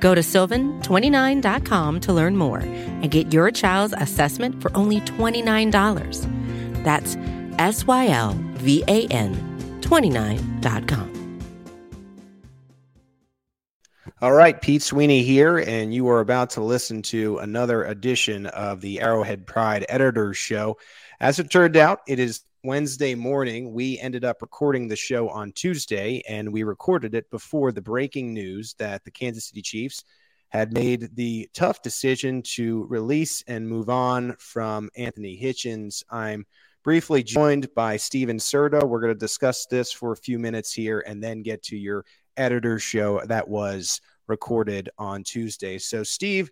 Go to sylvan29.com to learn more and get your child's assessment for only $29. That's SYLVAN29.com. All right, Pete Sweeney here, and you are about to listen to another edition of the Arrowhead Pride Editors Show. As it turned out, it is Wednesday morning. We ended up recording the show on Tuesday, and we recorded it before the breaking news that the Kansas City Chiefs had made the tough decision to release and move on from Anthony Hitchens. I'm briefly joined by Steven Cerdo. We're going to discuss this for a few minutes here and then get to your Editors Show that was recorded on Tuesday. So, Steve,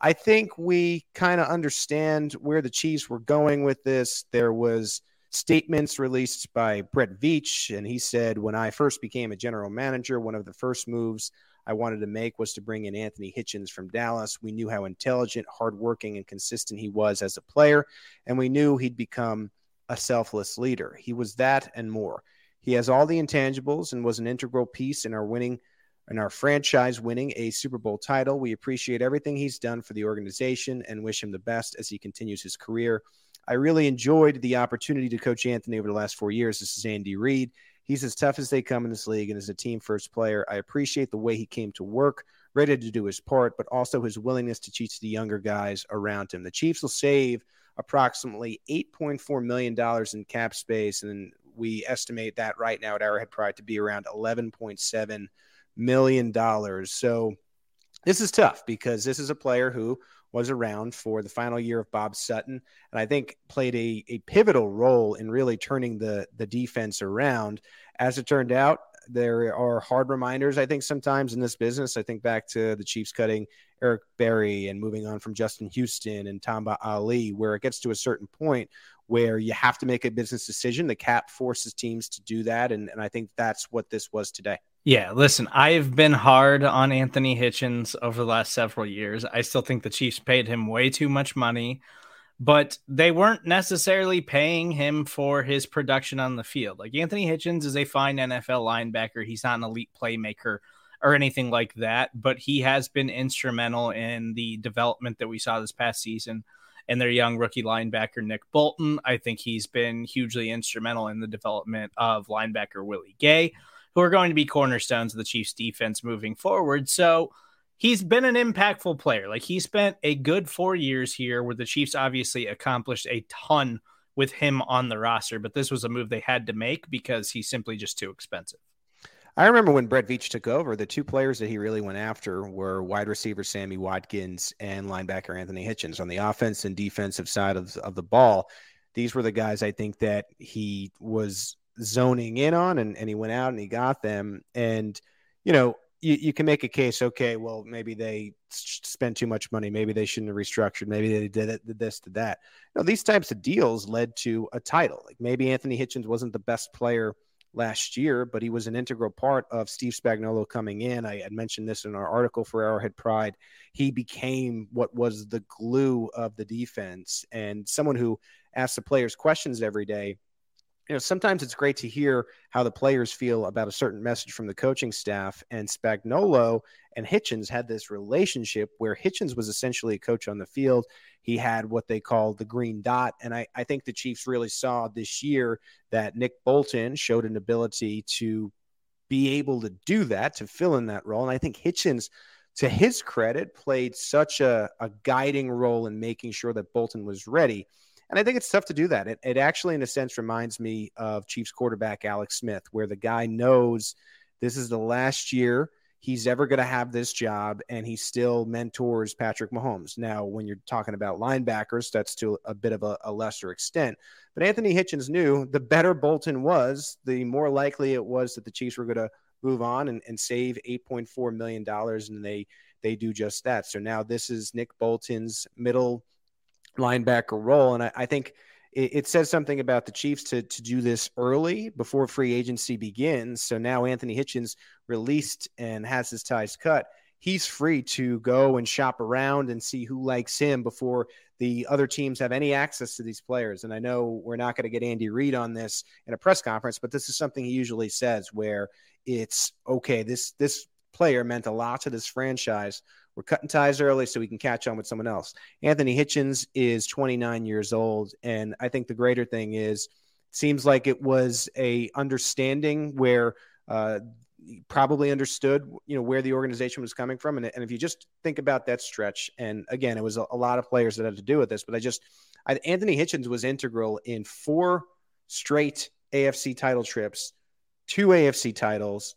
I think we kind of understand where the Chiefs were going with this. There was statements released by Brett Veach, and he said, when I first became a general manager, one of the first moves I wanted to make was to bring in Anthony Hitchens from Dallas. We knew how intelligent, hardworking, and consistent he was as a player, and we knew he'd become a selfless leader. He was that and more. He has all the intangibles and was an integral piece in our franchise winning a Super Bowl title. We appreciate everything he's done for the organization and wish him the best as he continues his career. I really enjoyed the opportunity to coach Anthony over the last 4 years. This is Andy Reid. He's as tough as they come in this league and is a team-first player. I appreciate the way he came to work, ready to do his part, but also his willingness to teach the younger guys around him. The Chiefs will save approximately $8.4 million in cap space, and we estimate that right now at Arrowhead Pride to be around $11.7 million. So this is tough because this is a player who was around for the final year of Bob Sutton and I think played a pivotal role in really turning the defense around. As it turned out, there are hard reminders, I think, sometimes in this business. I think back to the Chiefs cutting Eric Berry and moving on from Justin Houston and Tamba Ali, where it gets to a certain point where you have to make a business decision. The cap forces teams to do that, and I think that's what this was today. Yeah, listen, I've been hard on Anthony Hitchens over the last several years. I still think the Chiefs paid him way too much money, but they weren't necessarily paying him for his production on the field. Like, Anthony Hitchens is a fine NFL linebacker. He's not an elite playmaker or anything like that, but he has been instrumental in the development that we saw this past season and their young rookie linebacker, Nick Bolton. I think he's been hugely instrumental in the development of linebacker Willie Gay, who are going to be cornerstones of the Chiefs defense moving forward. So he's been an impactful player. Like, he spent a good 4 years here where the Chiefs obviously accomplished a ton with him on the roster, but this was a move they had to make because he's simply just too expensive. I remember when Brett Veach took over, the two players that he really went after were wide receiver Sammy Watkins and linebacker Anthony Hitchens. On the offense and defensive side of the ball, these were the guys I think that he was zoning in on, and he went out and he got them. And, you know, you can make a case, okay, well, maybe they spent too much money. Maybe they shouldn't have restructured. Maybe they did this, did that. No, these types of deals led to a title. Like, maybe Anthony Hitchens wasn't the best player last year, but he was an integral part of Steve Spagnuolo coming in. I had mentioned this in our article for Arrowhead Pride. He became what was the glue of the defense and someone who asked the players questions every day. You know, sometimes it's great to hear how the players feel about a certain message from the coaching staff, and Spagnuolo and Hitchens had this relationship where Hitchens was essentially a coach on the field. He had what they call the green dot, and I think the Chiefs really saw this year that Nick Bolton showed an ability to be able to do that, to fill in that role, and I think Hitchens, to his credit, played such a guiding role in making sure that Bolton was ready. And I think it's tough to do that. It actually, in a sense, reminds me of Chiefs quarterback Alex Smith, where the guy knows this is the last year he's ever going to have this job, and he still mentors Patrick Mahomes. Now, when you're talking about linebackers, that's to a bit of a lesser extent. But Anthony Hitchens knew the better Bolton was, the more likely it was that the Chiefs were going to move on and save $8.4 million, and they do just that. So now this is Nick Bolton's middle linebacker role. And I think it says something about the Chiefs to do this early before free agency begins. So now Anthony Hitchens released and has his ties cut. He's free to go and shop around and see who likes him before the other teams have any access to these players. And I know we're not going to get Andy Reid on this in a press conference, but this is something he usually says where it's, okay, this player meant a lot to this franchise. We're cutting ties early so we can catch on with someone else. Anthony Hitchens is 29 years old, and I think the greater thing is it seems like it was a understanding where probably understood, you know, where the organization was coming from. And if you just think about that stretch, and again, it was a lot of players that had to do with this, but Anthony Hitchens was integral in 4 straight AFC title trips, 2 AFC titles,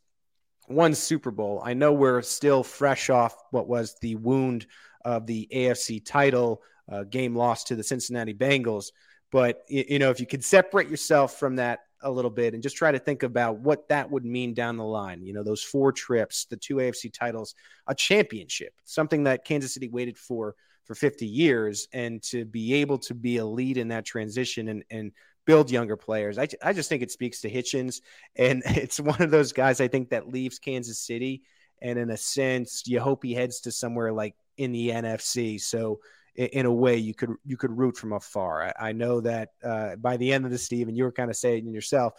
1 Super Bowl. I know we're still fresh off what was the wound of the AFC title game loss to the Cincinnati Bengals. But, you know, if you could separate yourself from that a little bit and just try to think about what that would mean down the line. You know, those 4 trips, the 2 AFC titles, a championship, something that Kansas City waited for 50 years, and to be able to be a lead in that transition and build younger players. I just think it speaks to Hitchens, and it's one of those guys I think that leaves Kansas City, and in a sense, you hope he heads to somewhere like in the NFC. So in a way, you could root from afar. I know that by the end of this, Steve, and you were kind of saying yourself,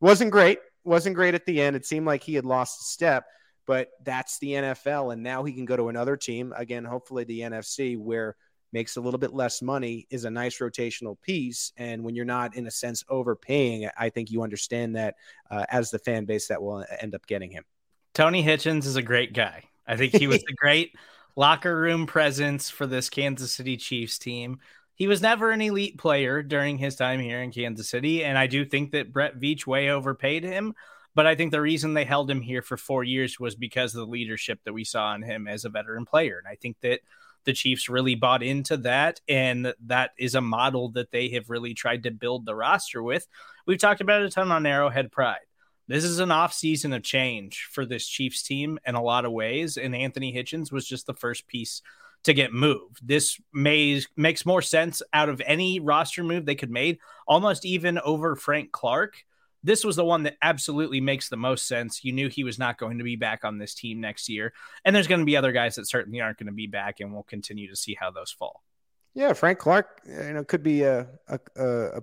wasn't great at the end. It seemed like he had lost a step, but that's the NFL, and now he can go to another team, again, hopefully the NFC, where makes a little bit less money, is a nice rotational piece, and when you're not, in a sense, overpaying, I think you understand that as the fan base that will end up getting him. Tony Hitchens is a great guy. I think he was a great locker room presence for this Kansas City Chiefs team. He was never an elite player during his time here in Kansas City, and I do think that Brett Veach way overpaid him, but I think the reason they held him here for 4 years was because of the leadership that we saw in him as a veteran player, and I think that the Chiefs really bought into that, and that is a model that they have really tried to build the roster with. We've talked about it a ton on Arrowhead Pride. This is an offseason of change for this Chiefs team in a lot of ways, and Anthony Hitchens was just the first piece to get moved. This makes more sense out of any roster move they could made, almost even over Frank Clark. This was the one that absolutely makes the most sense. You knew he was not going to be back on this team next year, and there's going to be other guys that certainly aren't going to be back, and we'll continue to see how those fall. Yeah, Frank Clark, you know, could be a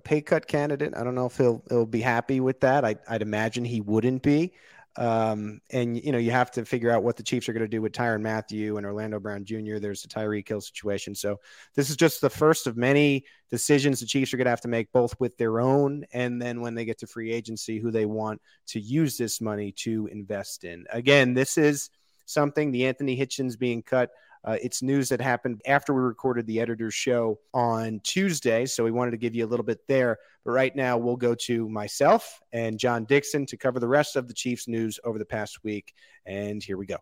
pay cut candidate. I don't know if he'll be happy with that. I'd imagine he wouldn't be. And, you know, you have to figure out what the Chiefs are going to do with Tyrann Mathieu and Orlando Brown Jr. There's the Tyreek Hill situation. So this is just the first of many decisions the Chiefs are going to have to make, both with their own and then when they get to free agency, who they want to use this money to invest in. Again, this is something, the Anthony Hitchens being cut. It's news that happened after we recorded the editor's show on Tuesday, so we wanted to give you a little bit there. But right now, we'll go to myself and John Dixon to cover the rest of the Chiefs news over the past week. And here we go.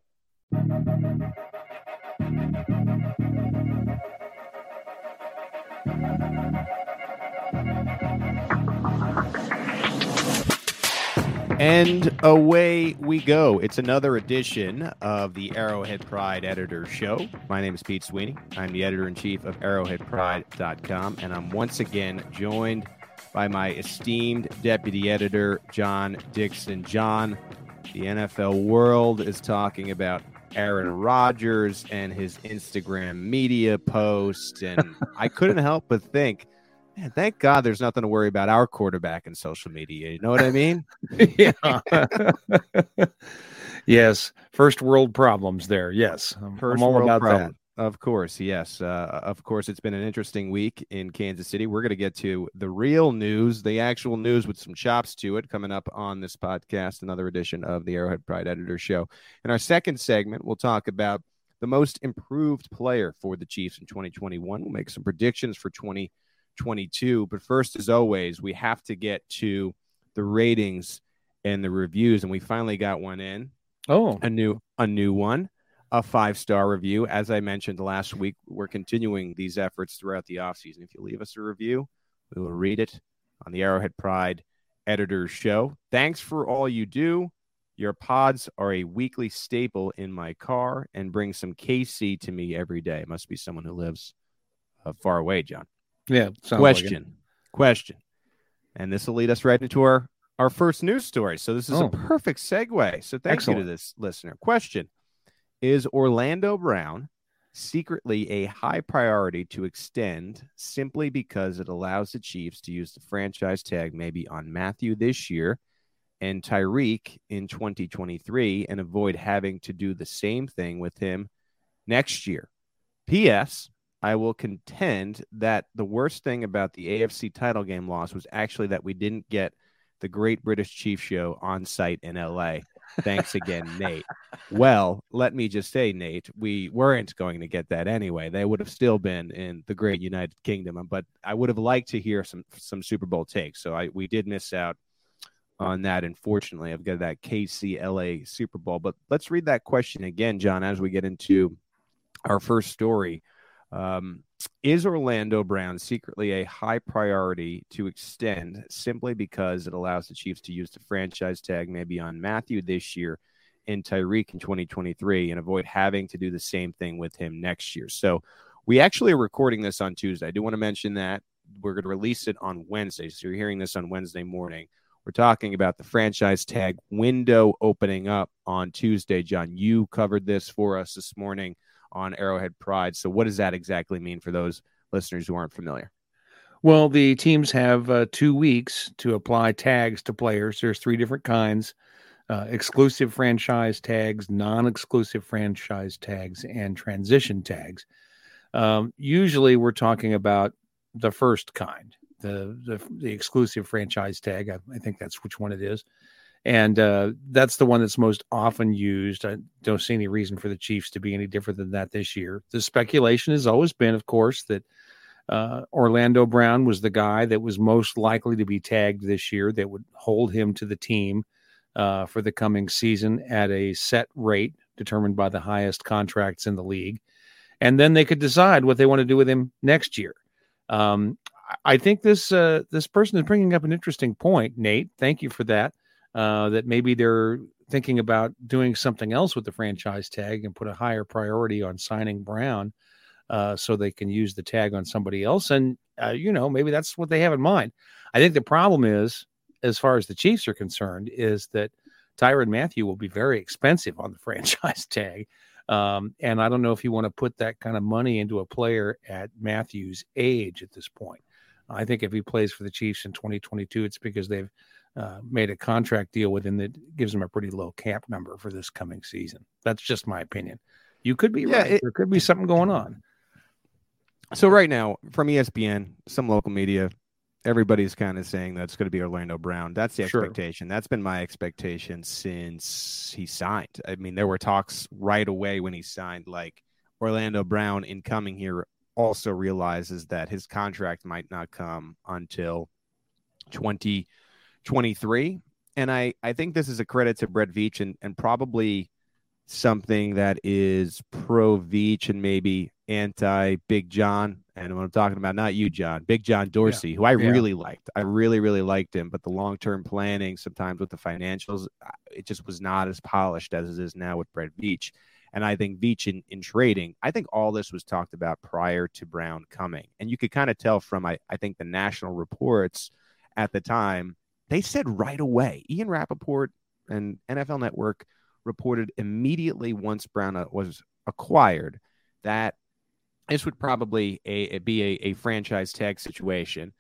And away we go. It's another edition of the Arrowhead Pride Editor Show. My name is Pete Sweeney. I'm the editor-in-chief of arrowheadpride.com, and I'm once again joined by my esteemed deputy editor, John Dixon. John, the NFL world is talking about Aaron Rodgers and his Instagram media post, and I couldn't help but think, man, thank God there's nothing to worry about our quarterback in social media. You know what I mean? Yeah. Yes. First world problems there. Yes. I'm all about that. Of course. Yes. Of course, it's been an interesting week in Kansas City. We're going to get to the real news, the actual news with some chops to it, coming up on this podcast, another edition of the Arrowhead Pride Editor Show. In our second segment, we'll talk about the most improved player for the Chiefs in 2021. We'll make some predictions for 2022. But first, as always, we have to get to the ratings and the reviews, and we finally got one in. Oh, a new one, a 5-star review. As I mentioned last week, we're continuing these efforts throughout the offseason. If you leave us a review, we will read it on the Arrowhead Pride Editor's Show. Thanks for all you do. Your pods are a weekly staple in my car and bring some KC to me every day. Must be someone who lives far away, John. Yeah. Question. And this will lead us right into our first news story. So this is a perfect segue. So thank you to this listener. Question: is Orlando Brown secretly a high priority to extend simply because it allows the Chiefs to use the franchise tag maybe on Mathieu this year and Tyreek in 2023 and avoid having to do the same thing with him next year? P.S. I will contend that the worst thing about the AFC title game loss was actually that we didn't get the Great British Chief Show on site in L.A. Thanks again, Nate. Well, let me just say, Nate, we weren't going to get that anyway. They would have still been in the great United Kingdom, but I would have liked to hear some Super Bowl takes. So we did miss out on that, unfortunately. I've got that KCLA Super Bowl. But let's read that question again, John, as we get into our first story. Is Orlando Brown secretly a high priority to extend simply because it allows the Chiefs to use the franchise tag maybe on Mathieu this year and Tyreek in 2023 and avoid having to do the same thing with him next year? So we actually are recording this on Tuesday. I do want to mention that we're going to release it on Wednesday. So you're hearing this on Wednesday morning. We're talking about the franchise tag window opening up on Tuesday. John, you covered this for us this morning on Arrowhead Pride. So what does that exactly mean for those listeners who aren't familiar? Well, the teams have 2 weeks to apply tags to players. There's three different kinds: exclusive franchise tags, non-exclusive franchise tags, and transition tags. Usually we're talking about the first kind, the exclusive franchise tag. I think that's which one it is. And that's the one that's most often used. I don't see any reason for the Chiefs to be any different than that this year. The speculation has always been, of course, that Orlando Brown was the guy that was most likely to be tagged this year, that would hold him to the team for the coming season at a set rate determined by the highest contracts in the league. And then they could decide what they want to do with him next year. I think this person is bringing up an interesting point, Nate. Thank you for that. That maybe they're thinking about doing something else with the franchise tag and put a higher priority on signing Brown so they can use the tag on somebody else. And, maybe that's what they have in mind. I think the problem is, as far as the Chiefs are concerned, is that Tyrann Mathieu will be very expensive on the franchise tag. And I don't know if you want to put that kind of money into a player at Mathieu's age at this point. I think if he plays for the Chiefs in 2022, it's because they've made a contract deal with him that gives him a pretty low cap number for this coming season. That's just my opinion. You could be right. There could be something going on. So right now, from ESPN, some local media, everybody's kind of saying that's going to be Orlando Brown. That's the expectation. Sure. That's been my expectation since he signed. I mean, there were talks right away when he signed, like, Orlando Brown in coming here also realizes that his contract might not come until 2023. And I think this is a credit to Brett Veach and probably something that is pro Veach and maybe anti Big John. And what I'm talking about, not you, John, Big John Dorsey, who really liked. I really, really liked him. But the long-term planning sometimes with the financials, it just was not as polished as it is now with Brett Veach. And I think Veach in trading, I think all this was talked about prior to Brown coming. And you could kind of tell from, I think, the national reports at the time, they said right away. Ian Rappaport and NFL Network reported immediately once Brown was acquired that this would probably be a franchise tag situation.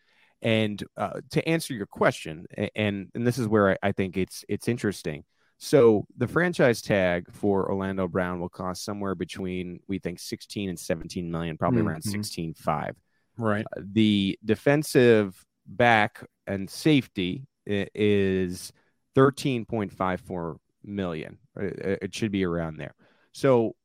And to answer your question, and this is where I think it's interesting. So the franchise tag for Orlando Brown will cost somewhere between, we think, 16 and 17 million, probably around 16.5. Right. The defensive back and safety is 13.54 million. It should be around there. So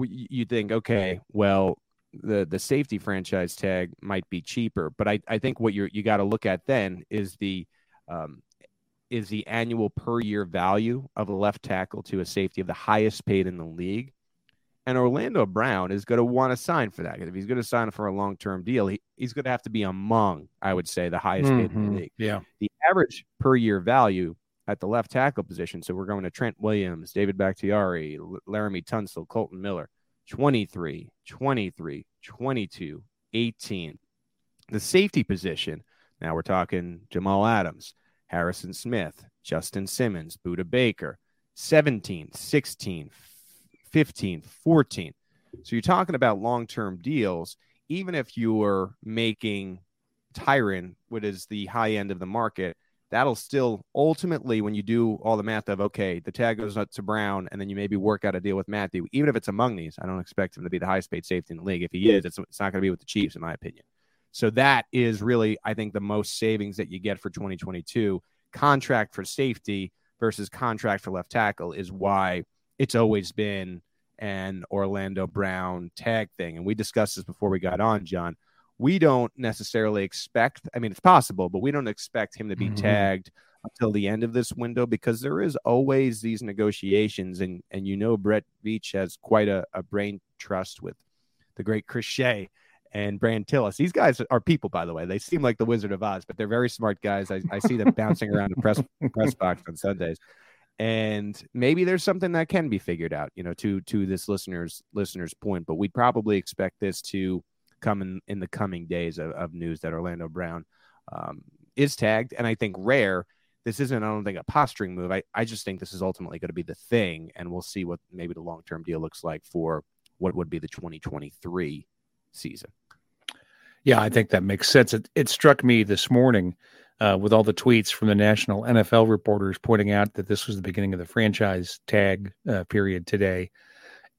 you think, okay, well, the safety franchise tag might be cheaper, but I think what you got to look at then is the annual per year value of a left tackle to a safety of the highest paid in the league. And Orlando Brown is going to want to sign for that. If he's going to sign for a long-term deal, he's going to have to be among, I would say, the highest paid in the league. Yeah. The average per year value at the left tackle position. So we're going to Trent Williams, David Bakhtiari, Laramie Tunsil, Colton Miller, 23, 22, 18, the safety position. Now we're talking Jamal Adams, Harrison Smith, Justin Simmons, Buda Baker, 17, 16, 15, 14. So you're talking about long-term deals, even if you are making Tyrann, what is the high end of the market, that'll still ultimately, when you do all the math of, okay, the tag goes up to Brown, and then you maybe work out a deal with Matthew, even if it's among these, I don't expect him to be the highest paid safety in the league. If he is, it's not going to be with the Chiefs, in my opinion. So that is really, I think, the most savings that you get for 2022. Contract for safety versus contract for left tackle is why it's always been an Orlando Brown tag thing. And we discussed this before we got on, John. We don't necessarily expect, I mean, it's possible, but we don't expect him to be tagged until the end of this window, because there is always these negotiations. And you know, Brett Veach has quite a brain trust with the great Chris Shea and Brand Tillis. These guys are people, by the way. They seem like the Wizard of Oz, but they're very smart guys. I see them bouncing around the press box on Sundays. And maybe there's something that can be figured out, you know, to this listener's point. But we'd probably expect this to come in the coming days of news that Orlando Brown is tagged. And I think rare, this isn't, I don't think, a posturing move. I just think this is ultimately going to be the thing, and we'll see what maybe the long-term deal looks like for what would be the 2023 season. Yeah, I think that makes sense. It struck me this morning with all the tweets from the national NFL reporters pointing out that this was the beginning of the franchise tag period today.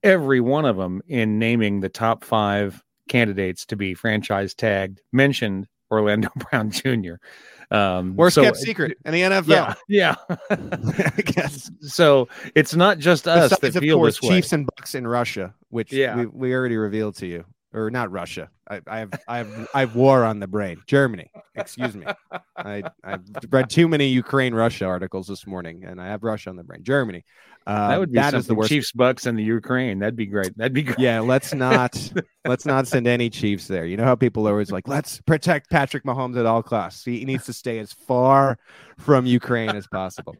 Every one of them, in naming the top five candidates to be franchise tagged, mentioned Orlando Brown Jr. Worst kept secret in the NFL. Yeah. I guess. So it's not just us that feel this way. Chiefs and Bucks in Russia, which we already revealed to you, or not Russia. I've war on the brain. Germany, excuse me. I've read too many Ukraine-Russia articles this morning, and I have Russia on the brain. Germany. That would be that is the worst. Chiefs, Bucks, and the Ukraine. That'd be great. Yeah, let's not send any Chiefs there. You know how people are always like, let's protect Patrick Mahomes at all costs. He needs to stay as far from Ukraine as possible.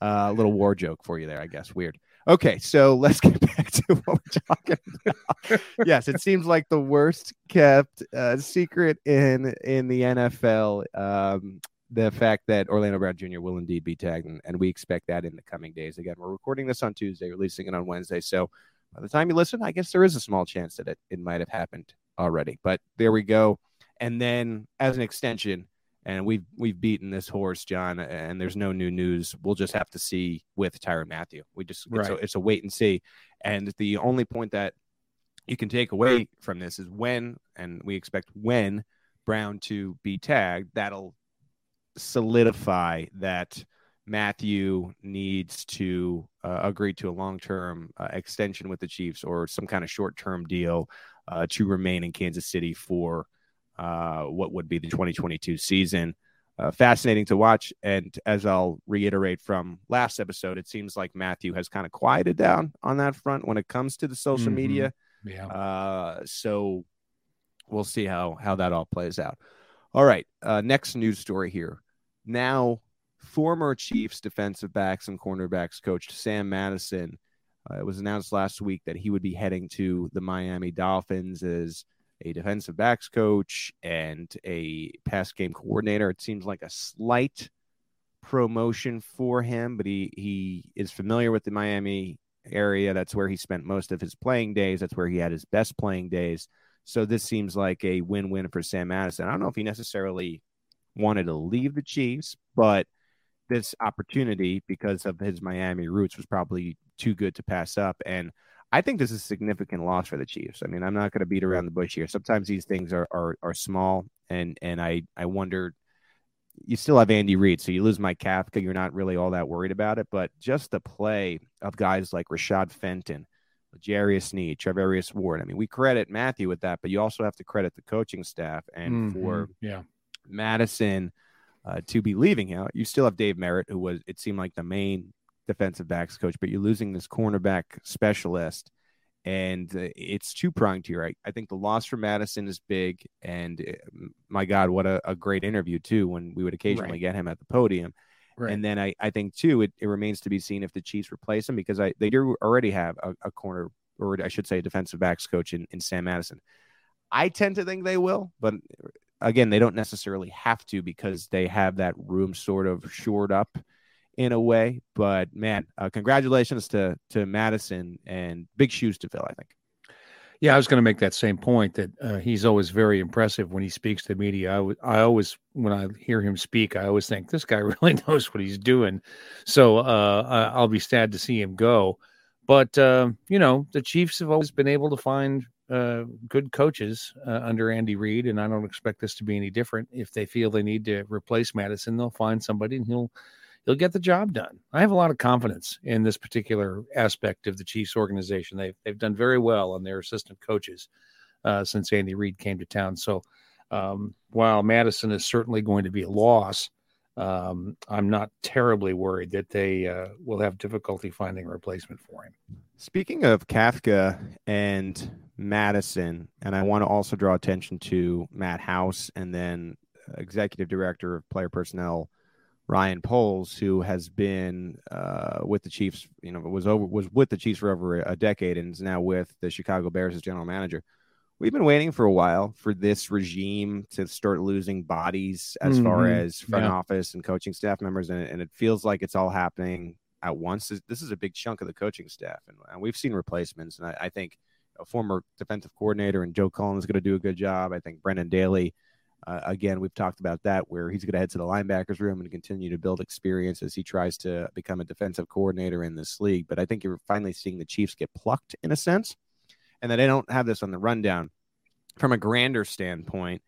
A little war joke for you there, I guess. Weird. Okay, so let's get back to what we're talking about. Yes, it seems like the worst kept secret in the NFL, the fact that Orlando Brown Jr. will indeed be tagged, and we expect that in the coming days. Again, we're recording this on Tuesday, releasing it on Wednesday. So by the time you listen, I guess there is a small chance that it might have happened already. But there we go. And then as an extension, and we've beaten this horse, John, and there's no new news. We'll just have to see with Tyrann Mathieu. It's a wait and see. And the only point that you can take away from this is when Brown to be tagged, that'll solidify that Matthew needs to agree to a long-term extension with the Chiefs or some kind of short-term deal to remain in Kansas City for what would be the 2022 season. Fascinating to watch. And as I'll reiterate from last episode, it seems like Matthew has kind of quieted down on that front when it comes to the social media. Yeah. So we'll see how that all plays out. All right. Next news story here. Now, former Chiefs defensive backs and cornerbacks coach Sam Madison. It was announced last week that he would be heading to the Miami Dolphins as a defensive backs coach and a pass game coordinator. It seems like a slight promotion for him, but he is familiar with the Miami area. That's where he spent most of his playing days. That's where he had his best playing days. So this seems like a win-win for Sam Madison. I don't know if he necessarily wanted to leave the Chiefs, but this opportunity, because of his Miami roots, was probably too good to pass up. And I think this is a significant loss for the Chiefs. I mean, I'm not going to beat around the bush here. Sometimes these things are small, and I wonder, you still have Andy Reid, so you lose Mike Kafka, you're not really all that worried about it, but just the play of guys like Rashad Fenton, Jarius Sneed, Traverius Ward. I mean, we credit Matthew with that, but you also have to credit the coaching staff, and for Madison to be leaving out, you still have Dave Merritt, who was, it seemed like, the main defensive backs coach, but you're losing this cornerback specialist, and it's two-pronged here. I think the loss for Madison is big, and my God, what a great interview too, when we would occasionally get him at the podium. Right. And then I think too, it remains to be seen if the Chiefs replace him, because they do already have a corner, or I should say a defensive backs coach in Sam Madison. I tend to think they will, but again, they don't necessarily have to because they have that room sort of shored up in a way. But, man, congratulations to Madison, and big shoes to fill, I think. Yeah, I was going to make that same point that he's always very impressive when he speaks to the media. I always, when I hear him speak, I always think this guy really knows what he's doing. So I'll be sad to see him go. But, you know, the Chiefs have always been able to find good coaches under Andy Reid, and I don't expect this to be any different. If they feel they need to replace Madison, they'll find somebody and he'll get the job done. I have a lot of confidence in this particular aspect of the Chiefs organization. They've done very well on their assistant coaches since Andy Reid came to town. So while Madison is certainly going to be a loss, I'm not terribly worried that they will have difficulty finding a replacement for him. Speaking of Kafka and Madison, and I want to also draw attention to Matt House and then Executive Director of Player Personnel, Ryan Poles, who has been with the Chiefs, you know, was with the Chiefs for over a decade and is now with the Chicago Bears as general manager. We've been waiting for a while for this regime to start losing bodies as far as front office and coaching staff members, and it feels like it's all happening at once. This is a big chunk of the coaching staff, and we've seen replacements, and I think a former defensive coordinator and Joe Cullen is going to do a good job. I think Brendan Daly, again, we've talked about that, where he's going to head to the linebackers room and continue to build experience as he tries to become a defensive coordinator in this league. But I think you're finally seeing the Chiefs get plucked in a sense, and that I don't have this on the rundown from a grander standpoint.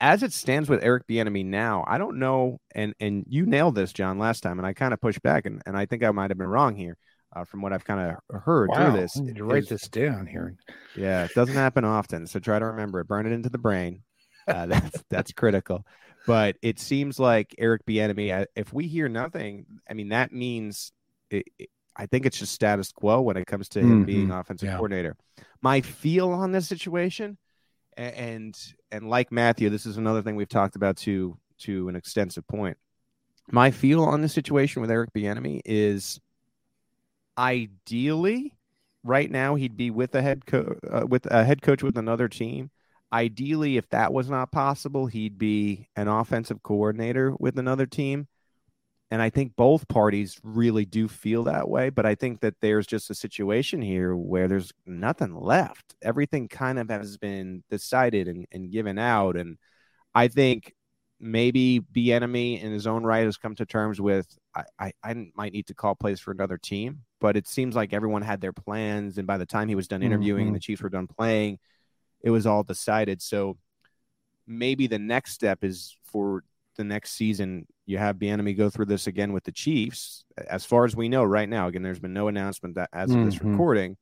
As it stands with Eric Bieniemy now, I don't know, and you nailed this, John, last time, and I kind of pushed back, and I think I might have been wrong here from what I've kind of heard through this. I need to write this down here. Yeah, it doesn't happen often, so try to remember it. Burn it into the brain. That's critical, but it seems like Eric Bieniemy, if we hear nothing, I mean, that means I think it's just status quo when it comes to him being offensive coordinator. My feel on this situation, and like Mathieu, this is another thing we've talked about to an extensive point. My feel on the situation with Eric Bieniemy is ideally right now he'd be with a head coach with another team. Ideally, if that was not possible, he'd be an offensive coordinator with another team. And I think both parties really do feel that way. But I think that there's just a situation here where there's nothing left. Everything kind of has been decided and given out. And I think maybe Bieniemy in his own right has come to terms with, I might need to call plays for another team. But it seems like everyone had their plans. And by the time he was done interviewing and the Chiefs were done playing, it was all decided. So maybe the next step is for the next season, you have Bieniemy go through this again with the Chiefs. As far as we know right now, again, there's been no announcement that as of this recording.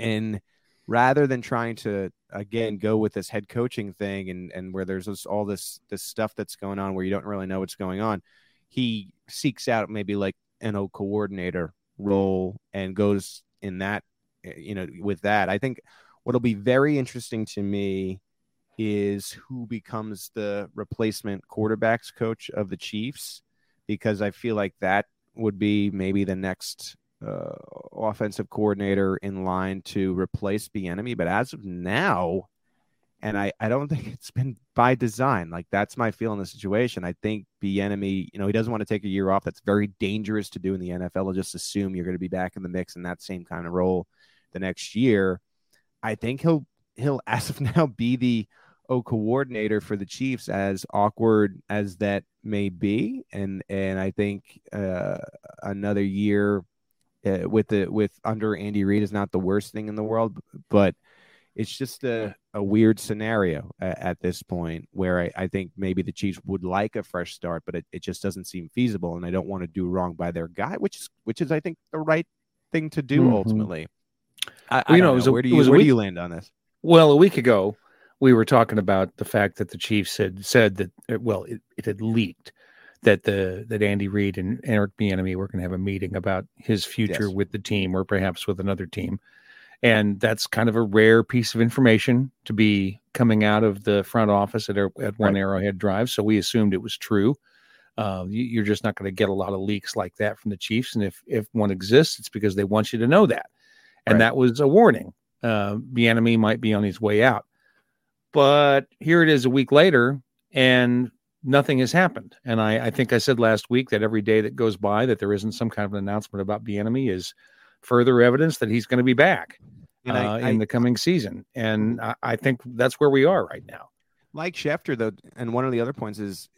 And rather than trying to, again, go with this head coaching thing and where there's all this stuff that's going on where you don't really know what's going on, he seeks out maybe like an O coordinator role and goes in that, you know, with that. I think what'll be very interesting to me is who becomes the replacement quarterbacks coach of the Chiefs, because I feel like that would be maybe the next offensive coordinator in line to replace Bieniemy. But as of now, and I don't think it's been by design, like that's my feel in the situation. I think Bieniemy, you know, he doesn't want to take a year off. That's very dangerous to do in the NFL. Just assume you're going to be back in the mix in that same kind of role the next year. I think he'll as of now be the O coordinator for the Chiefs, as awkward as that may be, and I think another year with under Andy Reid is not the worst thing in the world, but it's just a weird scenario at this point where I think maybe the Chiefs would like a fresh start, but it just doesn't seem feasible, and I don't want to do wrong by their guy, which is I think the right thing to do ultimately. Where do you land on this? Well, a week ago, we were talking about the fact that the Chiefs had said that, well, it had leaked that Andy Reid and Eric Bieniemy were going to have a meeting about his future with the team or perhaps with another team. And that's kind of a rare piece of information to be coming out of the front office at One Arrowhead Drive. So we assumed it was true. You're just not going to get a lot of leaks like that from the Chiefs. And if one exists, it's because they want you to know that. And that was a warning. Bieniemy might be on his way out. But here it is a week later, and nothing has happened. And I think I said last week that every day that goes by that there isn't some kind of an announcement about Bieniemy is further evidence that he's going to be back in the coming season. And I think that's where we are right now. Mike Schefter, though, and one of the other points is,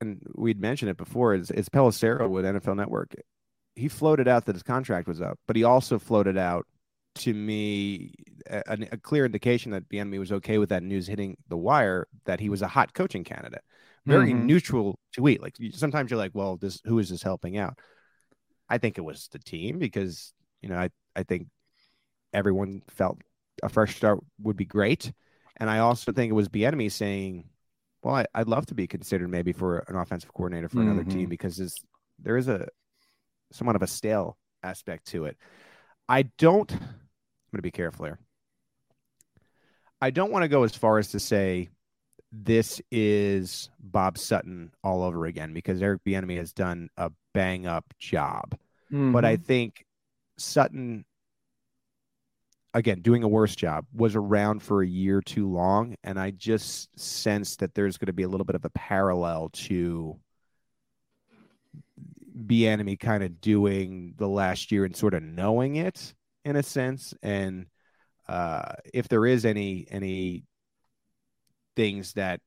and we'd mentioned it before, is Pelissero with NFL Network. He floated out that his contract was up, but he also floated out to me a clear indication that Bieniemy was okay with that news hitting the wire, that he was a hot coaching candidate. Very neutral tweet. Like sometimes you're like, well, this, who is this helping out? I think it was the team because, you know, I think everyone felt a fresh start would be great. And I also think it was Bieniemy saying, well, I'd love to be considered maybe for an offensive coordinator for another team because there is a somewhat of a stale aspect to it. I'm going to be careful here. I don't want to go as far as to say this is Bob Sutton all over again because Eric Bieniemy has done a bang-up job. But I think Sutton, again, doing a worse job, was around for a year too long, and I just sense that there's going to be a little bit of a parallel to Bieniemy kind of doing the last year and sort of knowing it in a sense. And if there is any things that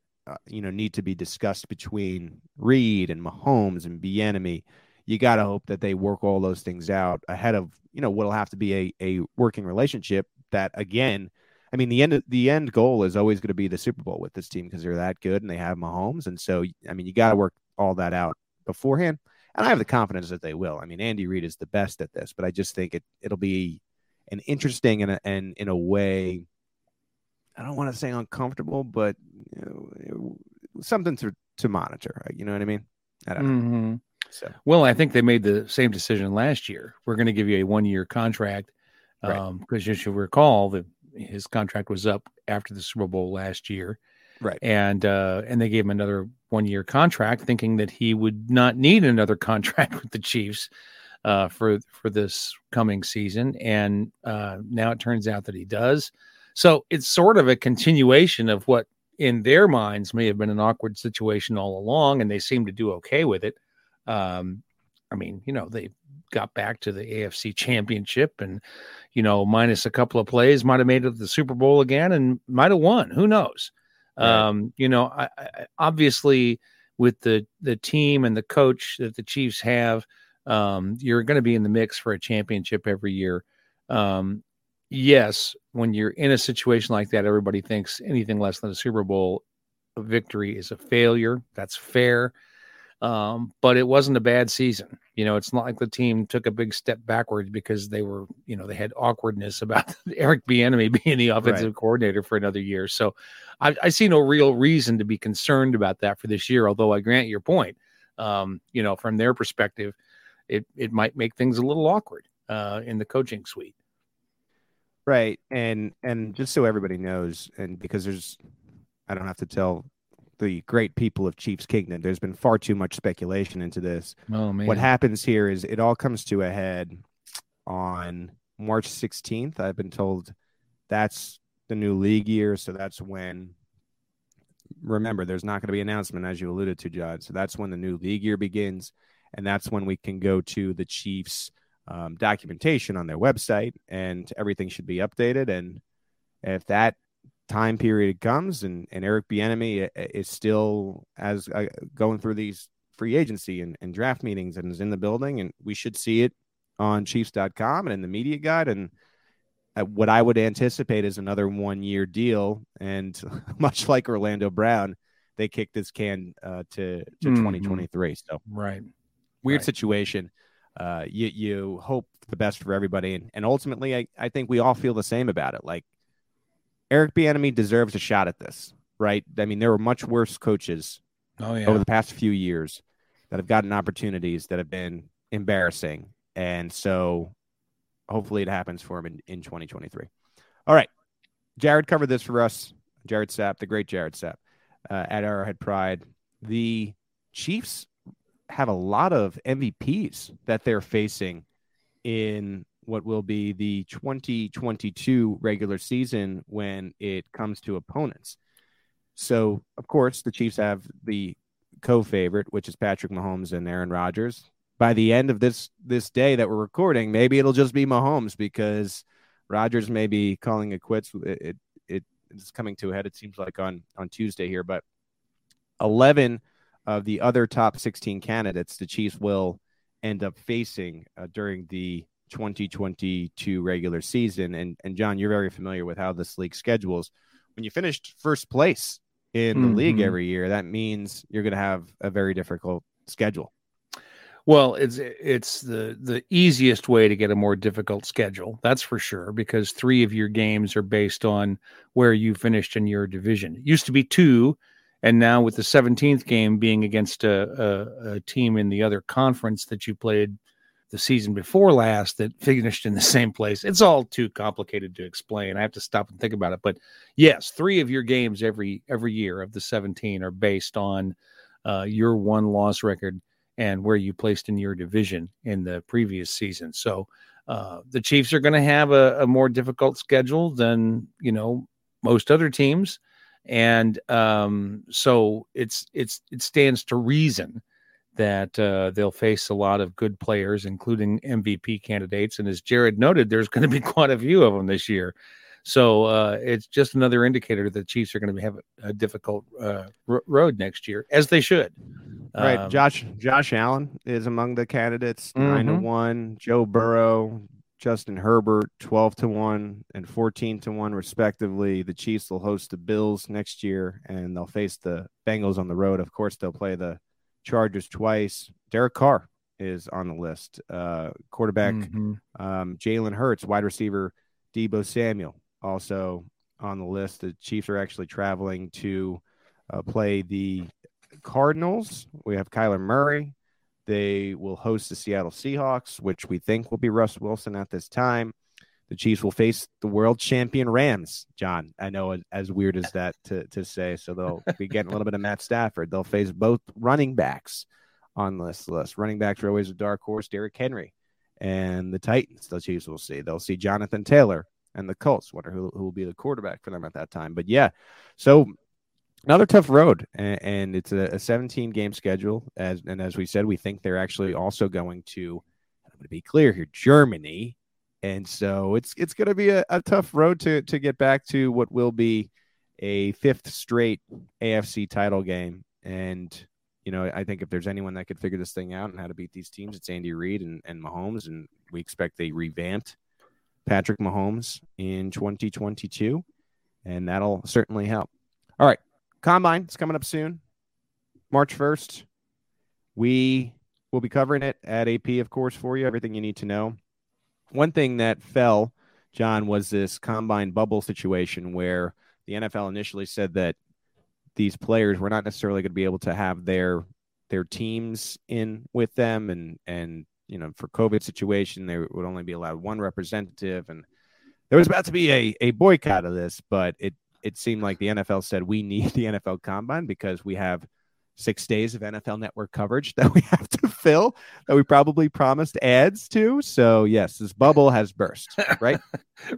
need to be discussed between Reid and Mahomes and Bieniemy, you got to hope that they work all those things out ahead of, what'll have to be a working relationship that, again, I mean, the end goal is always going to be the Super Bowl with this team because they're that good and they have Mahomes. And so, I mean, you got to work all that out beforehand. And I have the confidence that they will. I mean, Andy Reid is the best at this, but I just think it'll be an interesting and in a way, I don't want to say uncomfortable, but something to monitor. You know what I mean? I don't know. So. Well, I think they made the same decision last year. We're going to give you a one-year contract because you should recall that his contract was up after the Super Bowl last year. Right. And they gave him another one-year contract thinking that he would not need another contract with the Chiefs for this coming season. And now it turns out that he does. So it's sort of a continuation of what in their minds may have been an awkward situation all along, and they seem to do okay with it. I mean, they got back to the AFC Championship and, minus a couple of plays, might have made it to the Super Bowl again and might have won. Who knows? Right. I obviously, with the team and the coach that the Chiefs have, you're going to be in the mix for a championship every year. Yes, when you're in a situation like that, everybody thinks anything less than a Super Bowl victory is a failure. That's fair. But it wasn't a bad season. It's not like the team took a big step backwards because they were, they had awkwardness about Eric Bieniemy being the offensive coordinator for another year. So I see no real reason to be concerned about that for this year. Although I grant your point, from their perspective, it might make things a little awkward, in the coaching suite. Right. And just so everybody knows, and because I don't have to tell the great people of Chiefs Kingdom, there's been far too much speculation into this. Oh, man. What happens here is it all comes to a head on March 16th. I've been told that's the new league year. So that's when, remember, there's not going to be an announcement, as you alluded to, John. So that's when the new league year begins. And that's when we can go to the Chiefs documentation on their website and everything should be updated. And if that time period comes and Eric Bieniemy is still as going through these free agency and draft meetings and is in the building, and we should see it on Chiefs.com and in the media guide. And what I would anticipate is another 1-year deal. And much like Orlando Brown, they kicked this can to 2023. So weird situation. You hope the best for everybody. And ultimately I think we all feel the same about it. Like, Eric Bieniemy deserves a shot at this, right? I mean, there were much worse coaches over the past few years that have gotten opportunities that have been embarrassing. And so hopefully it happens for him in 2023. All right. Jared covered this for us. Jared Sapp, the great Jared Sapp at Arrowhead Pride. The Chiefs have a lot of MVPs that they're facing in what will be the 2022 regular season when it comes to opponents. So, of course, the Chiefs have the co-favorite, which is Patrick Mahomes and Aaron Rodgers. By the end of this day that we're recording, maybe it'll just be Mahomes because Rodgers may be calling it quits. It's coming to a head, it seems like, on Tuesday here. But 11 of the other top 16 candidates the Chiefs will end up facing during the 2022 regular season. And John, you're very familiar with how this league schedules. When you finished first place in the league every year, that means you're going to have a very difficult schedule. Well, it's the easiest way to get a more difficult schedule, that's for sure, because three of your games are based on where you finished in your division. It used to be two, and now with the 17th game being against a team in the other conference that you played the season before last that finished in the same place, it's all too complicated to explain. I have to stop and think about it. But yes, three of your games every year of the 17 are based on your one-loss record and where you placed in your division in the previous season. So the Chiefs are going to have a more difficult schedule than, you know, most other teams. And so it stands to reason that they'll face a lot of good players, including MVP candidates. And as Jared noted, there's going to be quite a few of them this year. So it's just another indicator that the Chiefs are going to have a difficult road next year, as they should. Right. Josh Allen is among the candidates, 9-1. Joe Burrow, Justin Herbert, 12-1 and 14-1, respectively. The Chiefs will host the Bills next year, and they'll face the Bengals on the road. Of course, they'll play the Chargers twice. Derek Carr is on the list. Quarterback Jalen Hurts, wide receiver Debo Samuel, also on the list. The Chiefs are actually traveling to play the Cardinals. We have Kyler Murray. They will host the Seattle Seahawks, which we think will be Russ Wilson at this time. The Chiefs will face the world champion Rams, John. I know, as weird as that to say. So they'll be getting a little bit of Matt Stafford. They'll face both running backs on this list. Running backs are always a dark horse. Derrick Henry and the Titans, the Chiefs will see. They'll see Jonathan Taylor and the Colts. Wonder who will be the quarterback for them at that time. But yeah, so another tough road, and it's a 17-game schedule. As we said, we think they're actually also going to, I'm going to be clear here, Germany. And so it's going to be a tough road to get back to what will be a fifth straight AFC title game. And, you know, I think if there's anyone that could figure this thing out and how to beat these teams, it's Andy Reid and Mahomes. And we expect they revamped Patrick Mahomes in 2022, and that'll certainly help. All right. Combine is coming up soon, March 1st. We will be covering it at AP, of course, for you, everything you need to know. One thing that fell, John, was this combine bubble situation where the NFL initially said that these players were not necessarily going to be able to have their teams in with them. And you know, for COVID situation, they would only be allowed one representative. And there was about to be a boycott of this, but it seemed like the NFL said we need the NFL Combine because we have 6 days of NFL Network coverage that we have to fill that we probably promised ads to. So, yes, this bubble has burst, right?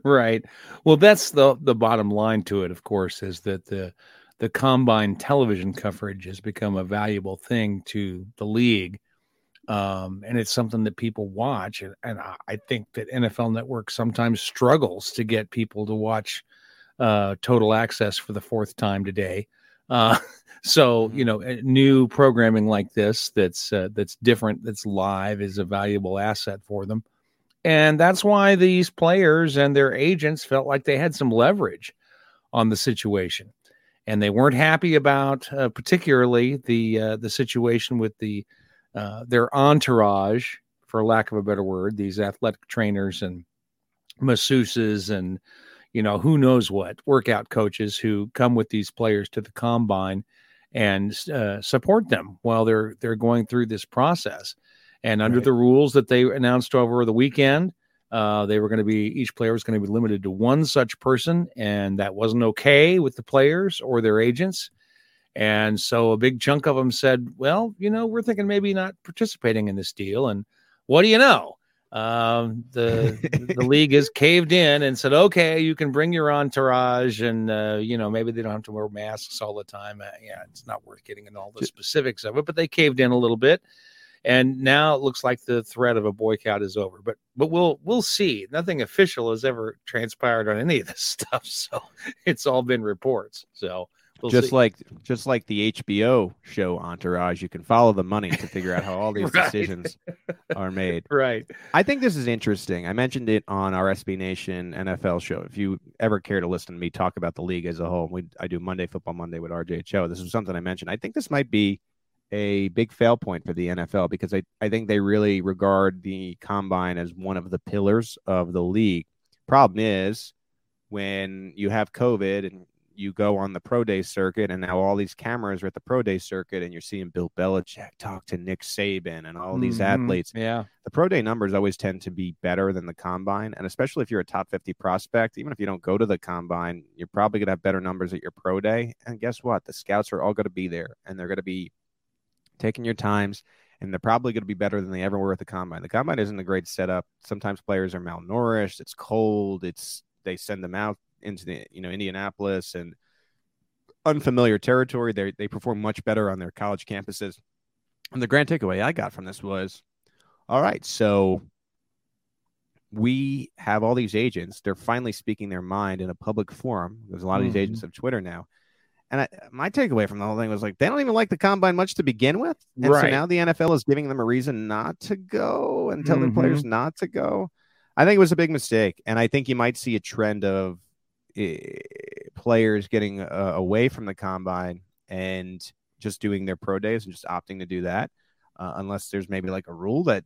Right. Well, that's the bottom line to it, of course, is that the Combine television coverage has become a valuable thing to the league. And it's something that people watch. And I think that NFL Network sometimes struggles to get people to watch total access for the fourth time today. So, you know, new programming like this, that's different, that's live, is a valuable asset for them. And that's why these players and their agents felt like they had some leverage on the situation, and they weren't happy about particularly the situation with their entourage, for lack of a better word, these athletic trainers and masseuses and, you know, who knows what workout coaches who come with these players to the combine and support them while they're going through this process. And under the rules that they announced over the weekend, they were going to be, each player was going to be limited to one such person. And that wasn't okay with the players or their agents. And so a big chunk of them said, well, you know, we're thinking maybe not participating in this deal. And what do you know? The league has caved in and said, okay, you can bring your entourage, and maybe they don't have to wear masks all the time. It's not worth getting into all the specifics of it, but they caved in a little bit, and now it looks like the threat of a boycott is over. But we'll see. Nothing official has ever transpired on any of this stuff, so it's all been reports. So we'll see. Just like the HBO show Entourage, you can follow the money to figure out how all these decisions are made. Right. I think this is interesting. I mentioned it on our SB Nation NFL show. If you ever care to listen to me talk about the league as a whole, I do Monday Football Monday with RJ Cho. This is something I mentioned. I think this might be a big fail point for the NFL, because I think they really regard the combine as one of the pillars of the league. Problem is, when you have COVID and you go on the pro day circuit, and now all these cameras are at the pro day circuit, and you're seeing Bill Belichick talk to Nick Saban and all these athletes. Yeah. The pro day numbers always tend to be better than the combine. And especially if you're a top 50 prospect, even if you don't go to the combine, you're probably going to have better numbers at your pro day. And guess what? The scouts are all going to be there, and they're going to be taking your times, and they're probably going to be better than they ever were at the combine. The combine isn't a great setup. Sometimes players are malnourished. It's cold. They send them out into the Indianapolis and unfamiliar territory. They perform much better on their college campuses. And the grand takeaway I got from this was, all right, so we have all these agents. They're finally speaking their mind in a public forum. There's a lot of these agents of Twitter now. And my takeaway from the whole thing was, like, they don't even like the combine much to begin with. And right. So now the NFL is giving them a reason not to go and telling players not to go. I think it was a big mistake. And I think you might see a trend of players getting away from the combine and just doing their pro days and just opting to do that. Unless there's maybe like a rule that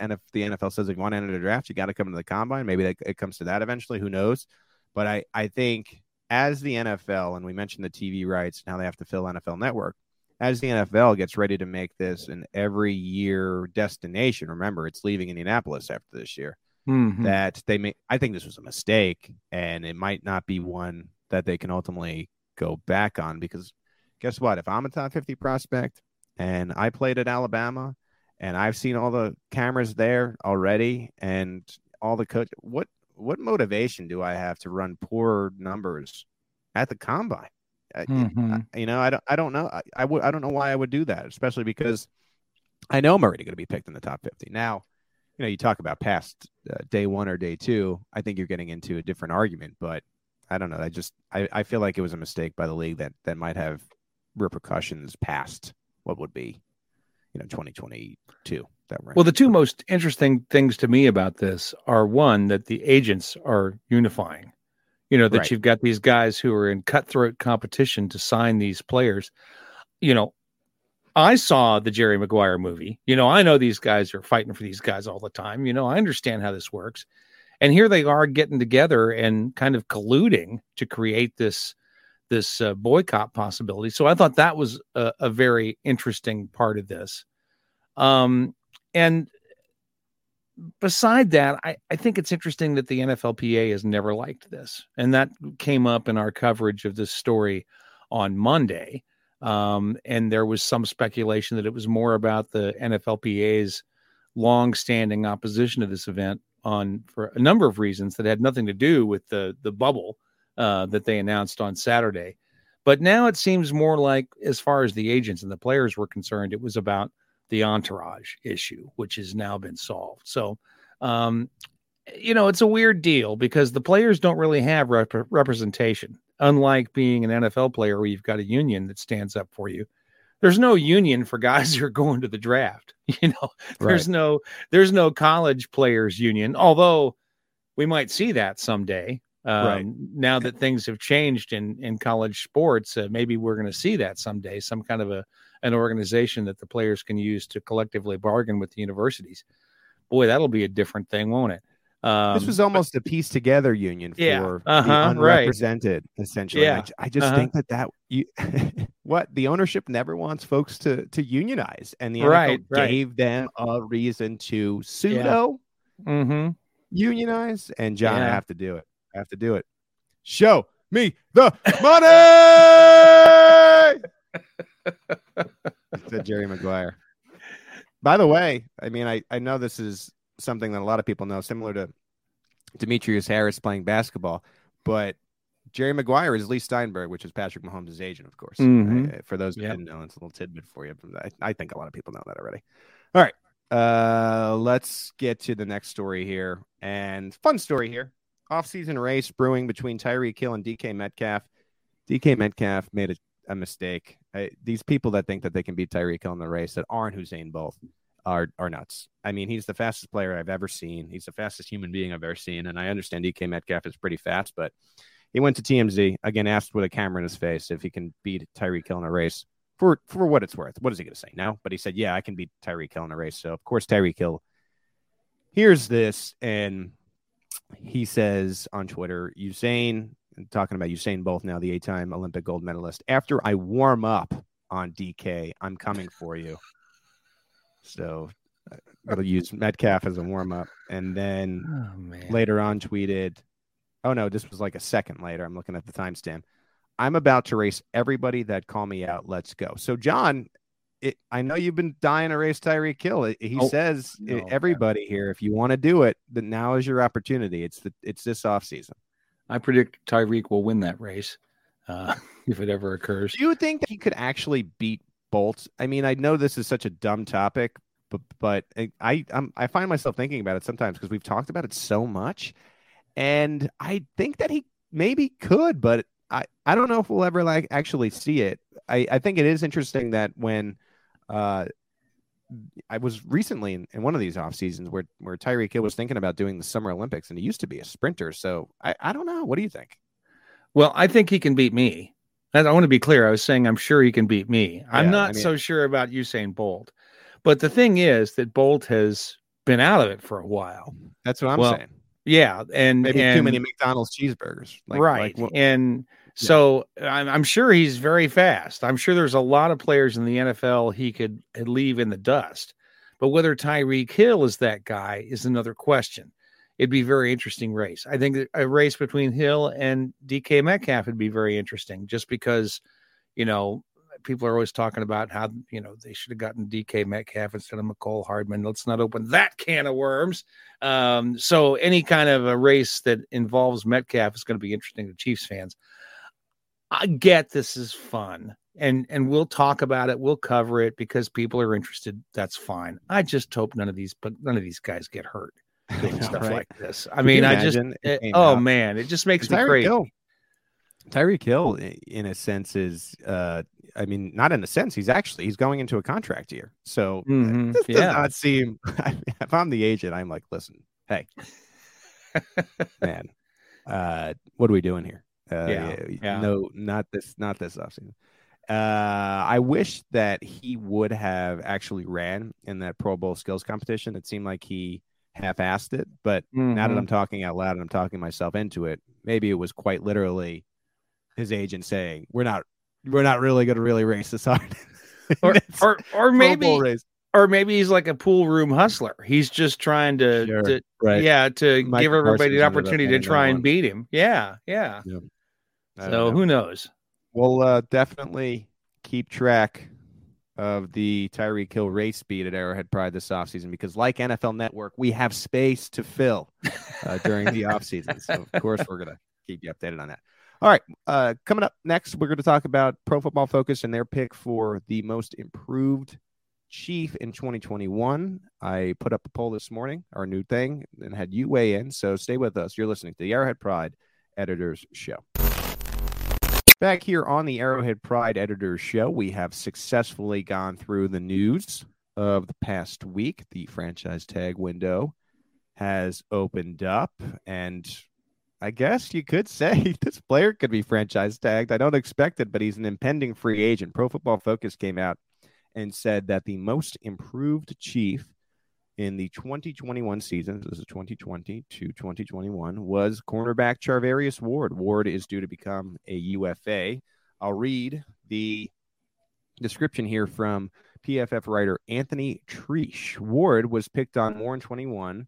and if the NFL says if you want to enter the draft, you got to come to the combine. Maybe it comes to that eventually. Who knows? But I think as the NFL, and we mentioned the TV rights and how they have to fill NFL Network, as the NFL gets ready to make this an every year destination, remember, it's leaving Indianapolis after this year, that they may, I think this was a mistake, and it might not be one that they can ultimately go back on, because guess what? If I'm a top 50 prospect and I played at Alabama and I've seen all the cameras there already and all the coach, what motivation do I have to run poor numbers at the combine? I don't know. I don't know why I would do that, especially because I know I'm already going to be picked in the top 50. Now, you talk about past day one or day two, I think you're getting into a different argument, but I don't know. I feel like it was a mistake by the league that might have repercussions past what would be, 2022. Well, the two most interesting things to me about this are, one, that the agents are unifying, that right. You've got these guys who are in cutthroat competition to sign these players. I saw the Jerry Maguire movie, I know these guys are fighting for these guys all the time. I understand how this works. And here they are getting together and kind of colluding to create this boycott possibility. So I thought that was a very interesting part of this. And beside that, I think it's interesting that the NFLPA has never liked this. And that came up in our coverage of this story on Monday. And there was some speculation that it was more about the NFLPA's longstanding opposition to this event for a number of reasons that had nothing to do with the bubble that they announced on Saturday. But now it seems more like, as far as the agents and the players were concerned, it was about the entourage issue, which has now been solved. So, it's a weird deal because the players don't really have representation. Unlike being an NFL player where you've got a union that stands up for you, there's no union for guys who are going to the draft. There's right. there's no college players union, although we might see that someday. Right. Now that things have changed in college sports, maybe we're going to see that someday, some kind of an organization that the players can use to collectively bargain with the universities. Boy, that'll be a different thing, won't it? This was almost a piece together union for the unrepresented, right. Essentially. Yeah. I just think the ownership never wants folks to unionize, and the NFL gave them a reason to pseudo unionize. And John, I have to do it. I have to do it. Show me the money. Said Jerry Maguire. By the way, I know this is something that a lot of people know, similar to Demetrius Harris playing basketball. But Jerry Maguire is Lee Steinberg, which is Patrick Mahomes' agent, of course. Mm-hmm. For those who didn't know, it's a little tidbit for you. But I think a lot of people know that already. All right. Let's get to the next story here. And fun story here. Off-season race brewing between Tyreek Hill and DK Metcalf. DK Metcalf made a mistake. These people that think that they can beat Tyreek Hill in the race that aren't Usain Bolt are nuts. I mean, he's the fastest player I've ever seen. He's the fastest human being I've ever seen. And I understand DK Metcalf is pretty fast, but he went to TMZ, again, asked with a camera in his face if he can beat Tyreek Hill in a race. For what it's worth. What is he going to say now? But he said, yeah, I can beat Tyreek Hill in a race. So, of course, Tyreek Hill hears this, and he says on Twitter, Usain, talking about Usain Bolt now, the eight-time Olympic gold medalist, after I warm up on DK, I'm coming for you. So we'll use Metcalf as a warm-up. And then later on tweeted, oh, no, this was like a second later. I'm looking at the timestamp. I'm about to race everybody that call me out. Let's go. So, John, I know you've been dying to race Tyreek Hill. Everybody here, if you want to do it, then now is your opportunity. It's this offseason. I predict Tyreek will win that race if it ever occurs. Do you think that he could actually beat Bolt? I mean, I know this is such a dumb topic, but I find myself thinking about it sometimes because we've talked about it so much. And I think that he maybe could, but I don't know if we'll ever actually see it. I think it is interesting that when I was recently in one of these off seasons where Tyreek Hill was thinking about doing the Summer Olympics, and he used to be a sprinter. So I don't know. What do you think? Well, I think he can beat me. I want to be clear. I was saying I'm sure he can beat me. I'm not so sure about Usain Bolt. But the thing is that Bolt has been out of it for a while. That's what I'm saying. Yeah, and maybe too many McDonald's cheeseburgers. So I'm sure he's very fast. I'm sure there's a lot of players in the NFL he could leave in the dust. But whether Tyreek Hill is that guy is another question. It'd be a very interesting race. I think that a race between Hill and DK Metcalf would be very interesting just because, people are always talking about how, they should have gotten DK Metcalf instead of Mecole Hardman. Let's not open that can of worms. So any kind of a race that involves Metcalf is going to be interesting to Chiefs fans. I get this is fun, and we'll talk about it. We'll cover it because people are interested. That's fine. I just hope none of these guys get hurt doing stuff like this. I mean, it just makes me crazy. Tyreek Hill, in a sense, is not in a sense. He's going into a contract year, so this does not seem. If I'm the agent, I'm like, listen, hey, man, what are we doing here? No, not this offseason. I wish that he would have actually ran in that Pro Bowl skills competition. It seemed like he half-assed it, but now that I'm talking out loud and I'm talking myself into it, maybe it was quite literally his agent saying, we're not really going to really race this hard. or maybe he's like a pool room hustler. He's just trying to give everybody the opportunity to try and beat him. Yeah. So who knows? We'll definitely keep track of the Tyreek Hill race beat at Arrowhead Pride this offseason because, like NFL Network, we have space to fill during the offseason. So, of course, we're going to keep you updated on that. All right. Coming up next, we're going to talk about Pro Football Focus and their pick for the most improved Chief in 2021. I put up a poll this morning, our new thing, and had you weigh in. So stay with us. You're listening to the Arrowhead Pride Editors Show. Back here on the Arrowhead Pride Editors Show, we have successfully gone through the news of the past week. The franchise tag window has opened up, and I guess you could say this player could be franchise tagged. I don't expect it, but he's an impending free agent. Pro Football Focus came out and said that the most improved Chief in the 2021 season, this is 2020 to 2021, was cornerback Charvarius Ward. Ward is due to become a UFA. I'll read the description here from PFF writer Anthony Treesh. Ward was picked on more in 2021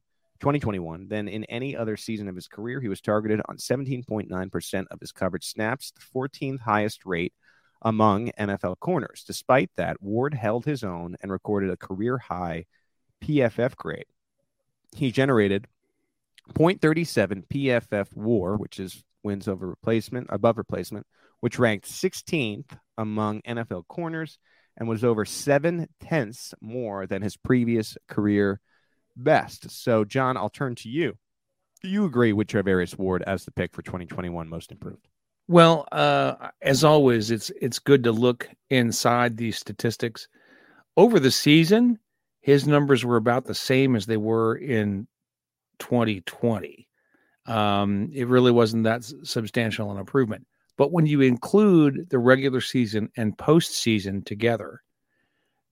than in any other season of his career. He was targeted on 17.9% of his coverage snaps, the 14th highest rate among NFL corners. Despite that, Ward held his own and recorded a career-high PFF grade he generated 0.37 PFF WAR, which is wins over replacement, above replacement, which ranked 16th among NFL corners and was over 0.7 more than his previous career best. So, John, I'll turn to you. Do you agree with Traverius Ward as the pick for 2021 Most Improved? Well, as always, it's good to look inside these statistics. Over the season, his numbers were about the same as they were in 2020. It really wasn't that substantial an improvement. But when you include the regular season and postseason together,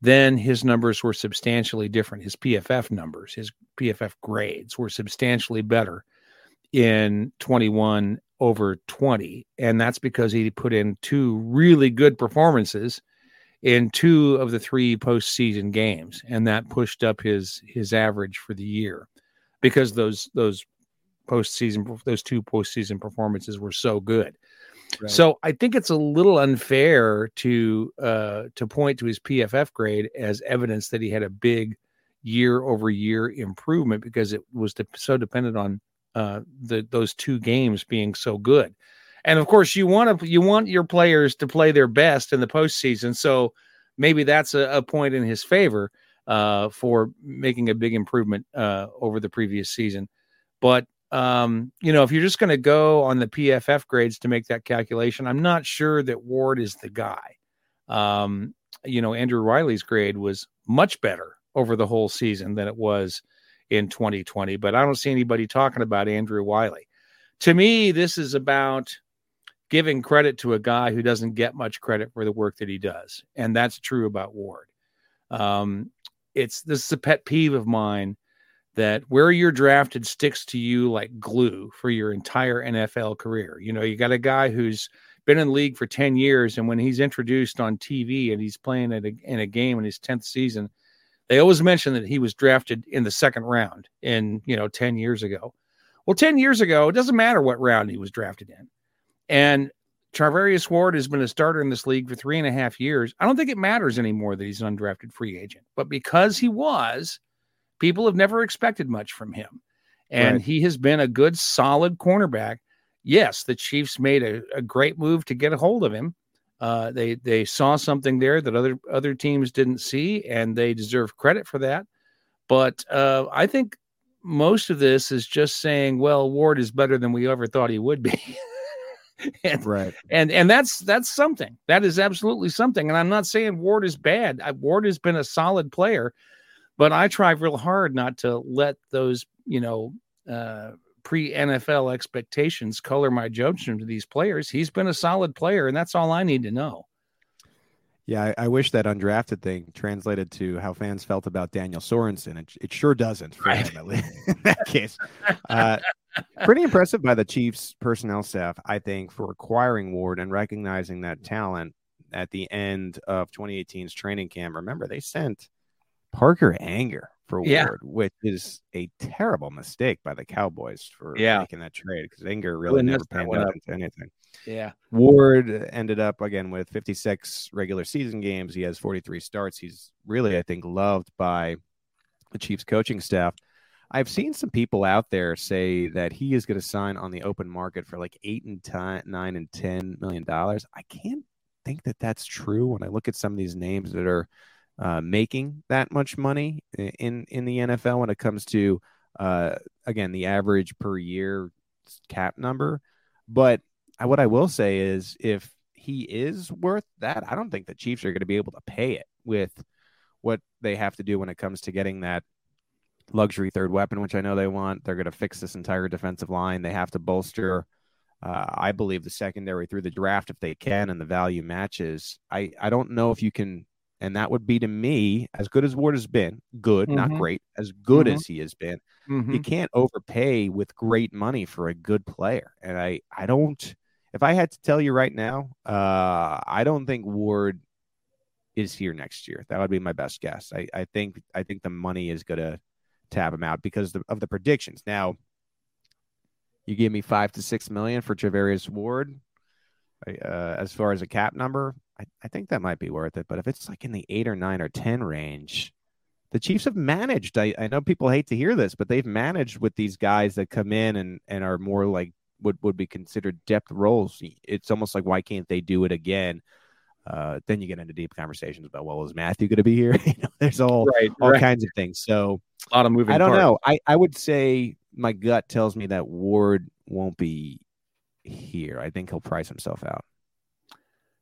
then his numbers were substantially different. His PFF numbers, his PFF grades were substantially better in 21 over 20. And that's because he put in two really good performances in two of the three postseason games. And that pushed up his average for the year because those two postseason performances were so good. Right. So I think it's a little unfair to point to his PFF grade as evidence that he had a big year-over-year improvement because it was so dependent on those two games being so good. And of course, you want your players to play their best in the postseason. So maybe that's a point in his favor for making a big improvement over the previous season, but. If you're just going to go on the PFF grades to make that calculation, I'm not sure that Ward is the guy. Andrew Wylie's grade was much better over the whole season than it was in 2020, but I don't see anybody talking about Andrew Wylie. To me, this is about giving credit to a guy who doesn't get much credit for the work that he does. And that's true about Ward. This is a pet peeve of mine, that where you're drafted sticks to you like glue for your entire NFL career. You know, you got a guy who's been in the league for 10 years, and when he's introduced on TV and he's playing in a game in his 10th season, they always mention that he was drafted in the second round 10 years ago. Well, 10 years ago, it doesn't matter what round he was drafted in. And Charvarius Ward has been a starter in this league for 3.5 years. I don't think it matters anymore that he's an undrafted free agent. But because he was, people have never expected much from him, and He has been a good, solid cornerback. Yes, the Chiefs made a great move to get a hold of him. They saw something there that other teams didn't see, and they deserve credit for that. But I think most of this is just saying, well, Ward is better than we ever thought he would be. And that's something. That is absolutely something. And I'm not saying Ward is bad. Ward has been a solid player. But I try real hard not to let those, pre-NFL expectations color my judgment to these players. He's been a solid player, and that's all I need to know. Yeah, I wish that undrafted thing translated to how fans felt about Daniel Sorensen. It sure doesn't for him, at least in that case. Pretty impressive by the Chiefs personnel staff, I think, for acquiring Ward and recognizing that talent at the end of 2018's training camp. Remember, they sent Parker Anger for Ward, which is a terrible mistake by the Cowboys for making that trade because Anger really never panned out into anything. Yeah, Ward ended up again with 56 regular season games. He has 43 starts. He's really, I think, loved by the Chiefs coaching staff. I've seen some people out there say that he is going to sign on the open market for like $8 and $9 and $10 million. I can't think that that's true when I look at some of these names that are making that much money in the NFL when it comes to, again, the average per year cap number. But what I will say is if he is worth that, I don't think the Chiefs are going to be able to pay it with what they have to do when it comes to getting that luxury third weapon, which I know they want. They're going to fix this entire defensive line. They have to bolster, I believe, the secondary through the draft if they can, and the value matches. I don't know if you can. And that would be, to me, as good as Ward has been, good, not great, as good as he has been, you can't overpay with great money for a good player. And I don't, if I had to tell you right now, I don't think Ward is here next year. That would be my best guess. I think the money is going to tab him out because of the predictions. Now, you give me $5 to $6 million for Traverius Ward as far as a cap number. I think that might be worth it, but if it's like in the $8 or $9 or $10 range, the Chiefs have managed. I know people hate to hear this, but they've managed with these guys that come in and are more like would be considered depth roles. It's almost like, why can't they do it again? Then you get into deep conversations about, well, is Matthew going to be here? There's all kinds of things. So a lot of moving. I don't know. I would say my gut tells me that Ward won't be here. I think he'll price himself out.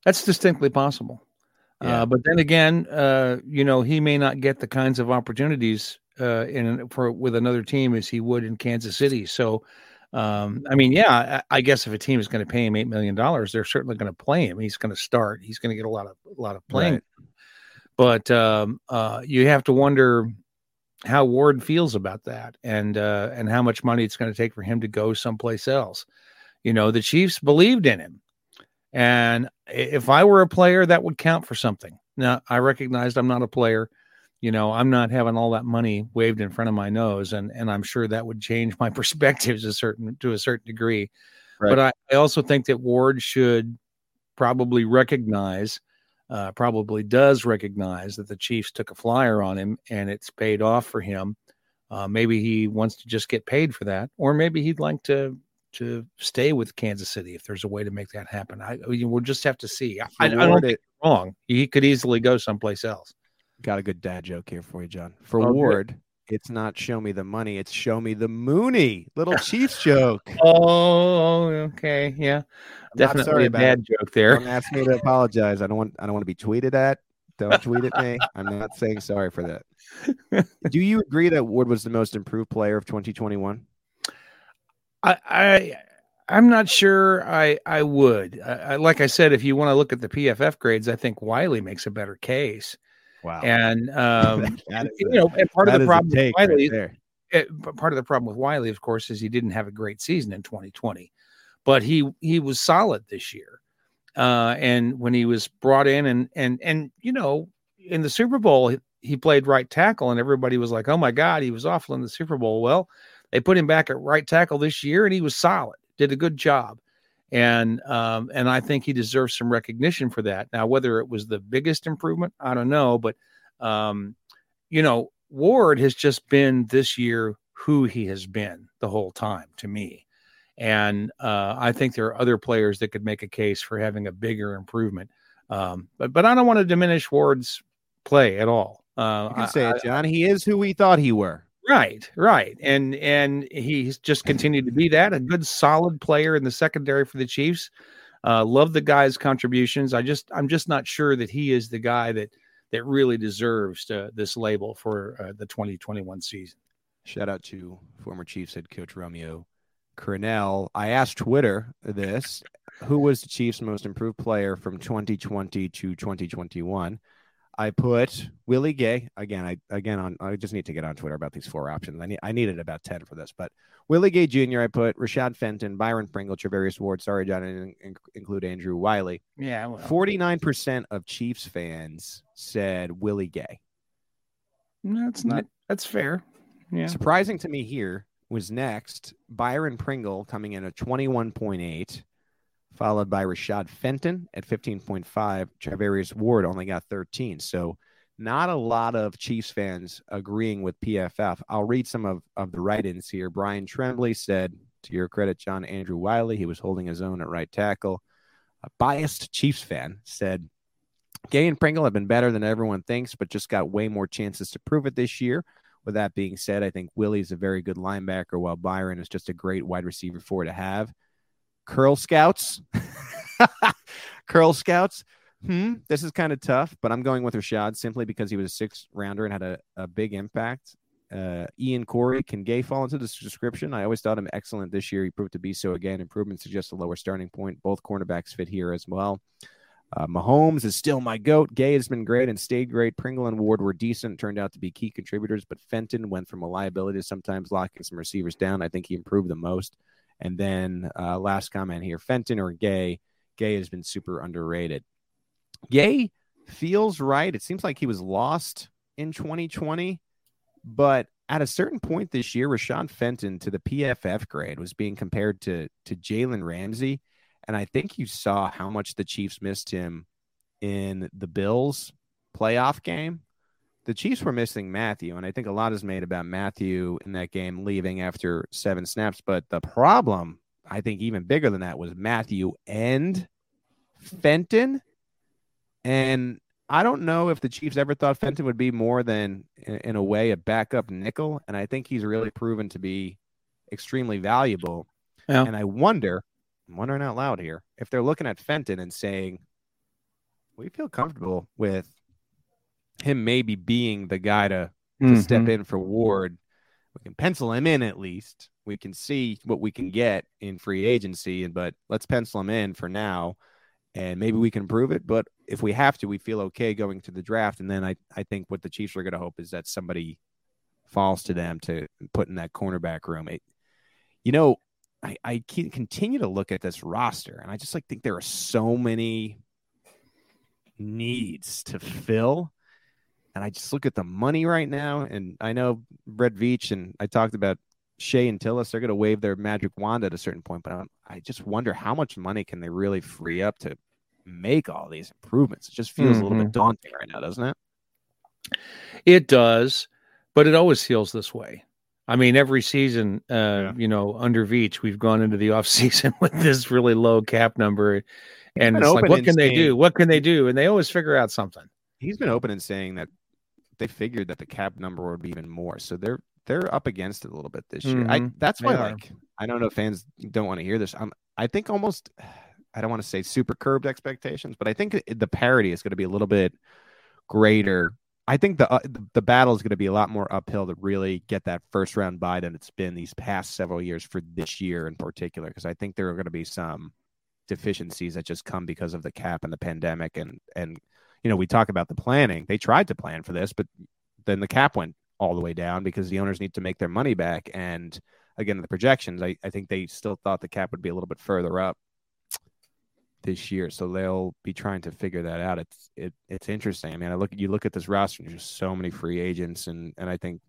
That's distinctly possible. Yeah. But then again, he may not get the kinds of opportunities with another team as he would in Kansas City. So, I guess if a team is going to pay him $8 million, they're certainly going to play him. He's going to start. He's going to get a lot of playing. Right. But you have to wonder how Ward feels about that and how much money it's going to take for him to go someplace else. The Chiefs believed in him. And if I were a player, that would count for something. Now, I recognized I'm not a player. I'm not having all that money waved in front of my nose, and I'm sure that would change my perspectives to a certain degree. Right. But I also think that Ward should probably does recognize that the Chiefs took a flyer on him, and it's paid off for him. Maybe he wants to just get paid for that, or maybe he'd like to stay with Kansas City if there's a way to make that happen. We'll just have to see. I don't think you're wrong. He could easily go someplace else. Got a good dad joke here for you, John. For Ward, good. It's not show me the money, it's show me the Mooney. Little Chiefs joke. Oh, okay. Yeah. I'm definitely a bad joke there. Don't ask me to apologize. I don't want to be tweeted at. Don't tweet at me. I'm not saying sorry for that. Do you agree that Ward was the most improved player of 2021? I'm not sure I would. Like I said, if you want to look at the PFF grades, I think Wylie makes a better case. Wow. And, part of the problem with Wylie, of course, is he didn't have a great season in 2020, but he was solid this year. And when he was brought in and in the Super Bowl, he played right tackle and everybody was like, oh my God, he was awful in the Super Bowl. Well, they put him back at right tackle this year, and he was solid, did a good job. And I think he deserves some recognition for that. Now, whether it was the biggest improvement, I don't know. But, Ward has just been this year who he has been the whole time to me. And I think there are other players that could make a case for having a bigger improvement. But I don't want to diminish Ward's play at all. You can say it, John. He is who we thought he were. Right. And he's just continued to be that, a good, solid player in the secondary for the Chiefs. Love the guy's contributions. I'm just not sure that he is the guy that really deserves this label for the 2021 season. Shout out to former Chiefs head coach Romeo Crennel. I asked Twitter this: who was the Chiefs' most improved player from 2020 to 2021? I put Willie Gay I just need to get on Twitter about these four options. I needed about 10 for this, but Willie Gay Jr. I put Rashad Fenton, Byron Pringle, Traverius Ward. Sorry, John, I didn't include Andrew Wylie. Yeah, well. 49% of Chiefs fans said Willie Gay. No, that's fair. Yeah. Surprising to me here was next Byron Pringle coming in at 21.8. followed by Rashad Fenton at 15.5. Charvarius Ward only got 13. So not a lot of Chiefs fans agreeing with PFF. I'll read some of the write-ins here. Brian Tremblay said, to your credit, John, Andrew Wylie, he was holding his own at right tackle. A biased Chiefs fan said, Gay and Pringle have been better than everyone thinks, but just got way more chances to prove it this year. With that being said, I think Willie's a very good linebacker, while Byron is just a great wide receiver to have. Curl Scouts. This is kind of tough, but I'm going with Rashad simply because he was a 6th rounder and had a big impact. Ian Corey, can Gay fall into this description? I always thought him excellent this year. He proved to be so again. Improvement suggests a lower starting point. Both cornerbacks fit here as well. Mahomes is still my GOAT. Gay has been great and stayed great. Pringle and Ward were decent, turned out to be key contributors, but Fenton went from a liability to sometimes locking some receivers down. I think he improved the most. And then last comment here, Fenton or Gay. Gay has been super underrated. Gay feels right. It seems like he was lost in 2020. But at a certain point this year, Rashad Fenton to the PFF grade was being compared to Jalen Ramsey. And I think you saw how much the Chiefs missed him in the Bills playoff game. the Chiefs were missing Mathieu, and I think a lot is made about Mathieu in that game leaving after 7 snaps. But the problem, I think even bigger than that, was Mathieu and Fenton. And I don't know if the Chiefs ever thought Fenton would be more than, in a way, a backup nickel. And I think he's really proven to be extremely valuable. Yeah. And I wonder, I'm wondering out loud here, if they're looking at Fenton and saying, we feel comfortable with him maybe being the guy to step in for Ward. We can pencil him in at least. We can see what we can get in free agency, but let's pencil him in for now, and maybe we can improve it. But if we have to, we feel okay going to the draft. And then I think what the Chiefs are going to hope is that somebody falls to them to put in that cornerback room. I continue to look at this roster, and I just think there are so many needs to fill. And I just look at the money right now, and I know Brett Veach and I talked about Shea and Tillis, they're going to wave their magic wand at a certain point, but I just wonder how much money can they really free up to make all these improvements. It just feels a little bit daunting right now, doesn't it? It does, but it always feels this way. I mean, every season, under Veach, we've gone into the offseason with this really low cap number, and it's like, what can they do? What can they do? And they always figure out something. He's been open in saying that they figured that the cap number would be even more. So they're up against it a little bit this year. That's why, I don't know if fans don't want to hear this. I think almost, I don't want to say super curbed expectations, but I think the parity is going to be a little bit greater. I think the battle is going to be a lot more uphill to really get that first round bye than it's been these past several years for this year in particular, because I think there are going to be some deficiencies that just come because of the cap and the pandemic and we talk about the planning. They tried to plan for this, but then the cap went all the way down because the owners need to make their money back. And again, the projections, I think they still thought the cap would be a little bit further up this year. So they'll be trying to figure that out. It's interesting. I mean, you look at this roster and there's just so many free agents. And I think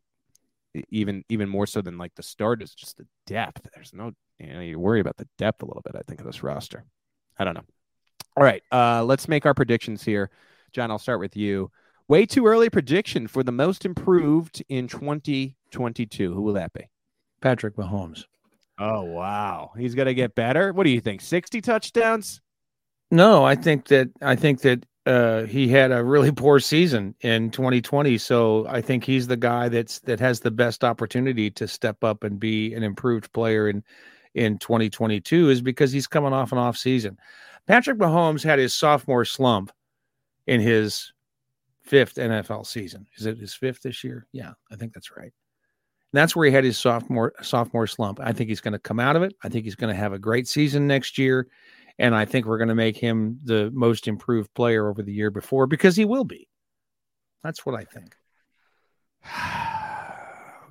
even more so than the start is just the depth. There's no, you worry about the depth a little bit, I think, of this roster. I don't know. All right. Let's make our predictions here. John, I'll start with you. Way too early prediction for the most improved in 2022. Who will that be? Patrick Mahomes. Oh, wow. He's going to get better. What do you think? 60 touchdowns? No, I think that he had a really poor season in 2020. So I think he's the guy that has the best opportunity to step up and be an improved player in 2022 is because he's coming off an off season. Patrick Mahomes had his sophomore slump in his 5th NFL season. Is it his 5th this year? Yeah, I think that's right. And that's where he had his sophomore slump. I think he's going to come out of it. I think he's going to have a great season next year. And I think we're going to make him the most improved player over the year before because he will be. That's what I think.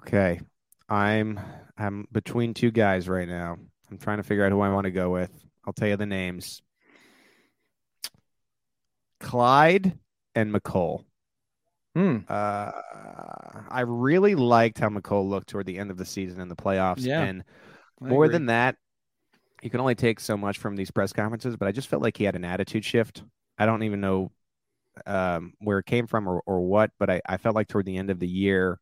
Okay. I'm between two guys right now. I'm trying to figure out who I want to go with. I'll tell you the names. Clyde and Mecole. I really liked how Mecole looked toward the end of the season in the playoffs. Yeah, and more than that, you can only take so much from these press conferences, but I just felt like he had an attitude shift. I don't even know where it came from or what, but I felt like toward the end of the year,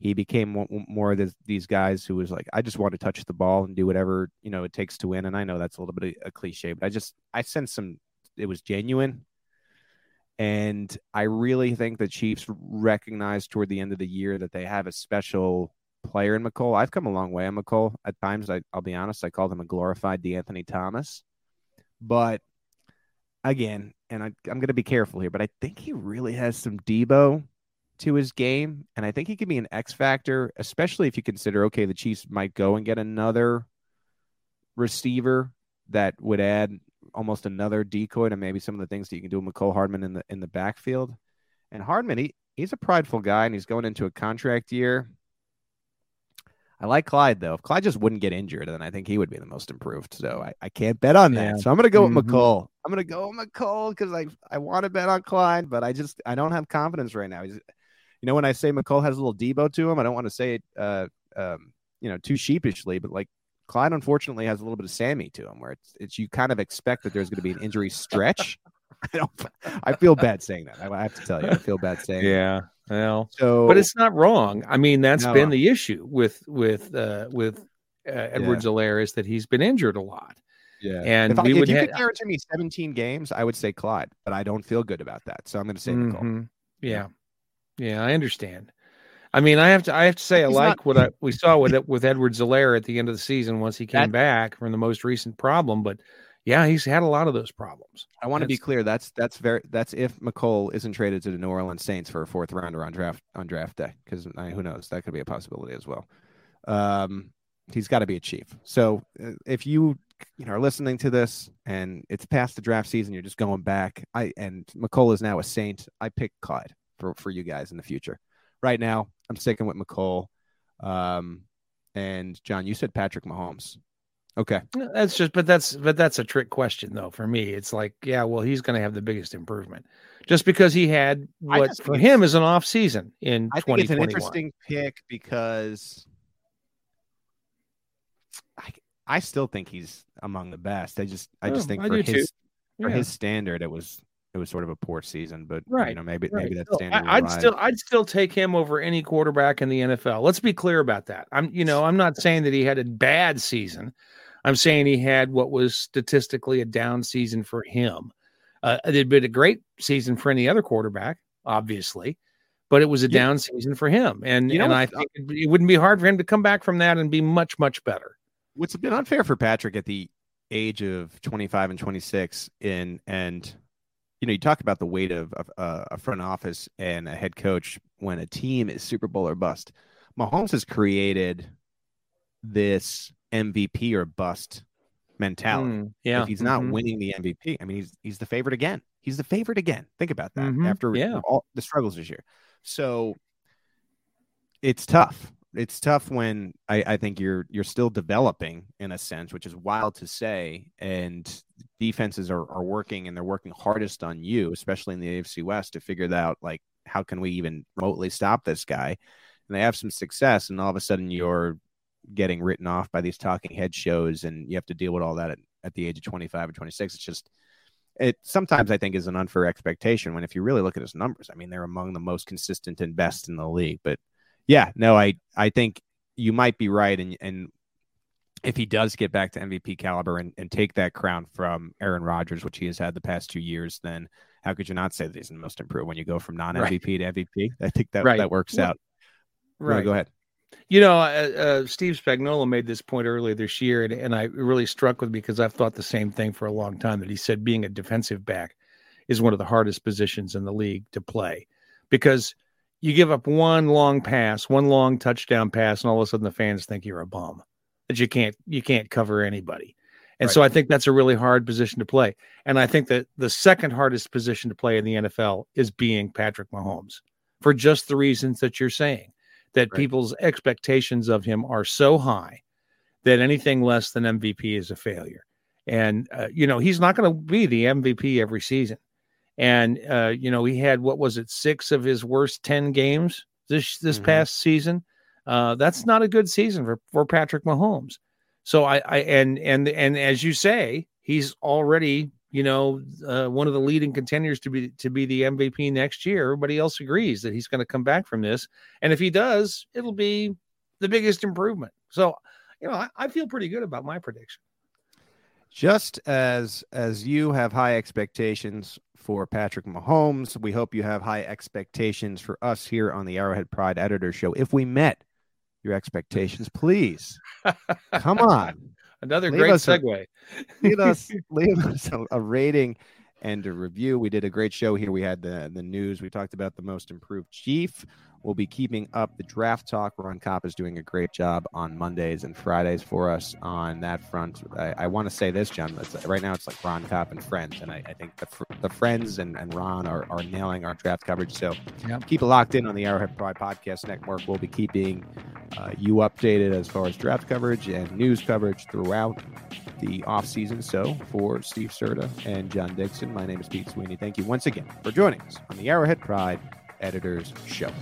he became more of these guys who was like, I just want to touch the ball and do whatever, it takes to win. And I know that's a little bit of a cliche, but I sense it was genuine. And I really think the Chiefs recognized toward the end of the year that they have a special player in Mecole. I've come a long way on Mecole. At times, I'll be honest, I called him a glorified DeAnthony Thomas. But again, and I'm going to be careful here, but I think he really has some Debo to his game. And I think he could be an X factor, especially if you consider, okay, the Chiefs might go and get another receiver that would add almost another decoy to maybe some of the things that you can do with Mecole Hardman in the backfield. And Hardman, he's a prideful guy, and he's going into a contract year. I like Clyde, though. If Clyde just wouldn't get injured, then I think he would be the most improved. So I can't bet on that. Yeah. So I'm going to go with Mecole. I'm going to go with Mecole because I want to bet on Clyde, but I don't have confidence right now. When I say Mecole has a little Debo to him, I don't want to say it too sheepishly, but Clyde, unfortunately, has a little bit of Sammy to him where it's you kind of expect that there's going to be an injury stretch. I feel bad saying that. I have to tell you, I feel bad saying that. Well, so, but it's not wrong. I mean, that's been the issue with Edwards-Helaire is that he's been injured a lot. Yeah. And if you could guarantee me 17 games, I would say Clyde, but I don't feel good about that. So I'm going to say Mecole. Yeah, I understand. I mean, I have to say I like what we saw with Edwards-Helaire at the end of the season once he came back from the most recent problem, but yeah, he's had a lot of those problems. I want to be clear. That's if Mecole isn't traded to the New Orleans Saints for a fourth rounder on draft day, because who knows, that could be a possibility as well. He's got to be a Chief. So if you are listening to this and it's past the draft season, you're just going back. And Mecole is now a Saint. I picked Clyde for you guys in the future. Right now, I'm sticking with Mecole. And John, you said Patrick Mahomes. Okay. That's just, but that's a trick question though. For me, it's like, he's going to have the biggest improvement just because he had what for him is an off season in 2021. I think it's an interesting pick because I still think he's among the best. I just think for his standard, it was sort of a poor season, but maybe that's standard. I'd still take him over any quarterback in the NFL. Let's be clear about that. I'm not saying that he had a bad season. I'm saying he had what was statistically a down season for him. It'd been a great season for any other quarterback, obviously, but it was a down season for him. And I think it wouldn't be hard for him to come back from that and be much, much better. What's been unfair for Patrick at the age of 25 and 26 you talk about the weight of a front office and a head coach when a team is Super Bowl or bust. Mahomes has created this MVP or bust mentality. If he's not winning the MVP, I mean, he's the favorite again. He's the favorite again. Think about that after all the struggles this year. So it's tough. It's tough when I think you're still developing in a sense, which is wild to say. And defenses are working, and they're working hardest on you, especially in the AFC West, to figure out like how can we even remotely stop this guy. And they have some success, and all of a sudden you're getting written off by these talking head shows, and you have to deal with all that at the age of 25 or 26. It's just sometimes I think is an unfair expectation. When if you really look at his numbers, I mean they're among the most consistent and best in the league, but. Yeah, no, I think you might be right. And if he does get back to MVP caliber and take that crown from Aaron Rodgers, which he has had the past 2 years, then how could you not say that he's the most improved when you go from non-MVP to MVP? I think that works out. Right. No, go ahead. Steve Spagnuolo made this point earlier this year, and I really struck with me because I've thought the same thing for a long time, that he said being a defensive back is one of the hardest positions in the league to play because – you give up one long pass, one long touchdown pass, and all of a sudden the fans think you're a bum, that you can't cover anybody. And so I think that's a really hard position to play. And I think that the second hardest position to play in the NFL is being Patrick Mahomes for just the reasons that you're saying, that people's expectations of him are so high that anything less than MVP is a failure. And, he's not going to be the MVP every season. And, he had, six of his worst 10 games this past season. That's not a good season for Patrick Mahomes. So and as you say, he's already, one of the leading contenders to be the MVP next year. Everybody else agrees that he's going to come back from this. And if he does, it'll be the biggest improvement. So, I feel pretty good about my prediction. Just as you have high expectations for Patrick Mahomes, we hope you have high expectations for us here on the Arrowhead Pride Editor Show. If we met your expectations, please come on. Another great segue. Leave us a rating and a review. We did a great show here. We had the news. We talked about the most improved Chief. We'll be keeping up the draft talk. Ron Kopp is doing a great job on Mondays and Fridays for us on that front. I want to say this, John. Right now it's like Ron Kopp and friends, and I think the friends and Ron are nailing our draft coverage. So keep it locked in on the Arrowhead Pride Podcast Network. We'll be keeping you updated as far as draft coverage and news coverage throughout the offseason. So for Steve Cerdo and John Dixon, my name is Pete Sweeney. Thank you once again for joining us on the Arrowhead Pride Editors Show.